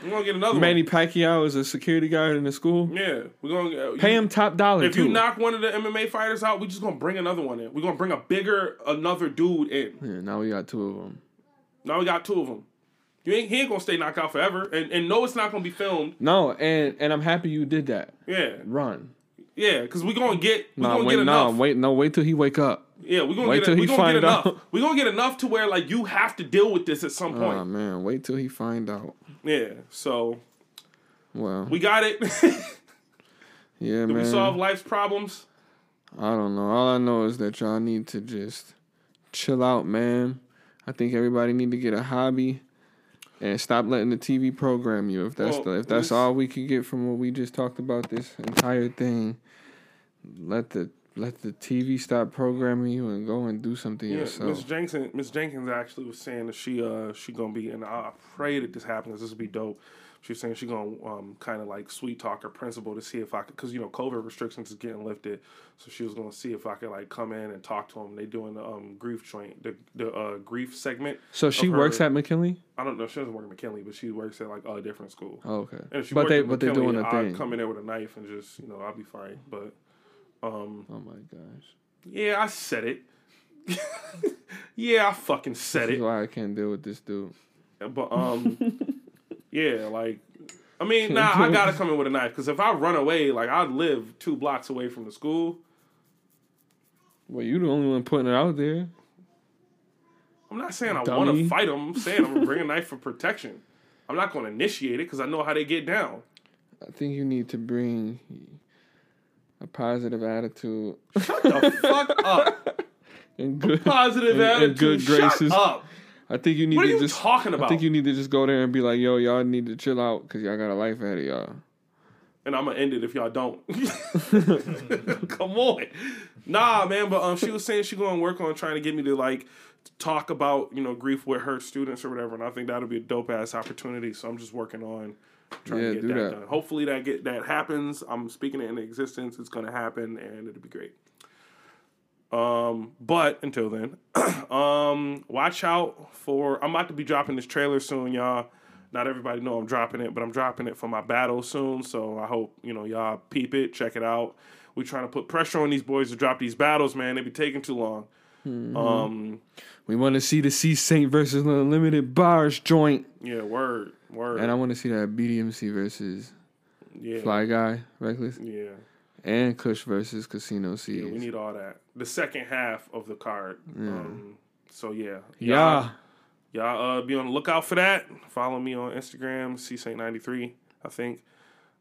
We're going to get another Manny one. Manny Pacquiao is a security guard in the school? Yeah. We're gonna, uh, Pay you, him top dollar, If too. you knock one of the M M A fighters out, we're just going to bring another one in. We're going to bring a bigger, another dude in. Yeah, now we got two of them. Now we got two of them. You ain't, he ain't going to stay knocked out forever. And, and no, it's not going to be filmed. No, and, and I'm happy you did that. Yeah. Run. Yeah, because we're going to get, we nah, gonna wait, get enough. Nah, wait, no, wait till he wake up. Yeah, we're going to get, we gonna get enough. We're going to get enough to where, like, you have to deal with this at some point. Oh, man, wait till he find out. Yeah, so. Well. We got it. yeah, Did man. Did we solve life's problems? I don't know. All I know is that y'all need to just chill out, man. I think everybody need to get a hobby. And stop letting the T V program you. If that's well, the, if that's all we can get from what we just talked about, this entire thing, let the let the T V stop programming you and go and do something yeah, yourself. Miss Jenkins, Miss Jenkins actually was saying that she uh she gonna be, and I pray that this happens. This would be dope. She was saying she gonna um kind of like sweet talk her principal to see if I could, because you know COVID restrictions is getting lifted, so she was gonna see if I could like come in and talk to them. They doing the um grief joint, the the uh, grief segment. So she works at McKinley. I don't know. She doesn't work at McKinley, but she works at like a different school. Oh, okay. And if she but they at but they're doing a thing. I'd come in there with a knife and just you know I'll be fine. But um. Oh my gosh. Yeah, I said it. yeah, I fucking said this it. Is why I can't deal with this dude. But um. Yeah, like, I mean, nah, I gotta come in with a knife, because if I run away, like, I'd live two blocks away from the school. Well, you the only one putting it out there. I'm not saying Dummy. I want to fight them. I'm saying I'm gonna bring a knife for protection. I'm not gonna initiate it, because I know how they get down. I think you need to bring a positive attitude. Shut the fuck up. And good, a positive and, attitude. And good graces. Shut up. I think you need what are you to just talking about? I think you need to just go there and be like, "Yo, y'all need to chill out because y'all got a life ahead of y'all." And I'm gonna end it if y'all don't. Come on, nah, man. But um, she was saying she gonna work on trying to get me to like talk about you know grief with her students or whatever, and I think that'll be a dope ass opportunity. So I'm just working on trying yeah, to get do that, that done. Hopefully that get that happens. I'm speaking it into existence. It's gonna happen, and it'll be great. Um, but until then, um, watch out for, I'm about to be dropping this trailer soon, y'all. Not everybody know I'm dropping it, but I'm dropping it for my battle soon. So I hope, you know, y'all peep it, check it out. We're trying to put pressure on these boys to drop these battles, man. They be taking too long. Mm-hmm. Um, we want to see the C Saint versus Unlimited Bars joint. Yeah. Word, word. And I want to see that B D M C versus yeah. Fly Guy, Reckless. Yeah. And Kush versus Casino C's. Yeah, we need all that. The second half of the card. Yeah. Um, so, yeah. Y'all, yeah. Y'all uh, be on the lookout for that. Follow me on Instagram, C Saint ninety-three, I think.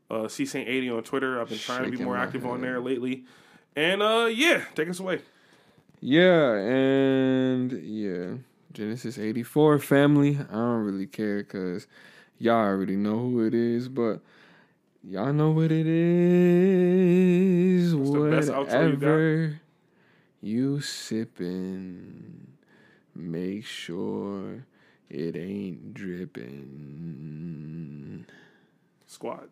Uh, C Saint eighty on Twitter. I've been trying Shaking to be more active head. on there lately. And, uh, yeah, take us away. Yeah, and, yeah. Genesis eighty-four, family. I don't really care because y'all already know who it is, but... Y'all know what it is. That's the best outro you got. Whatever you sippin', make sure It ain't dripping. Squad.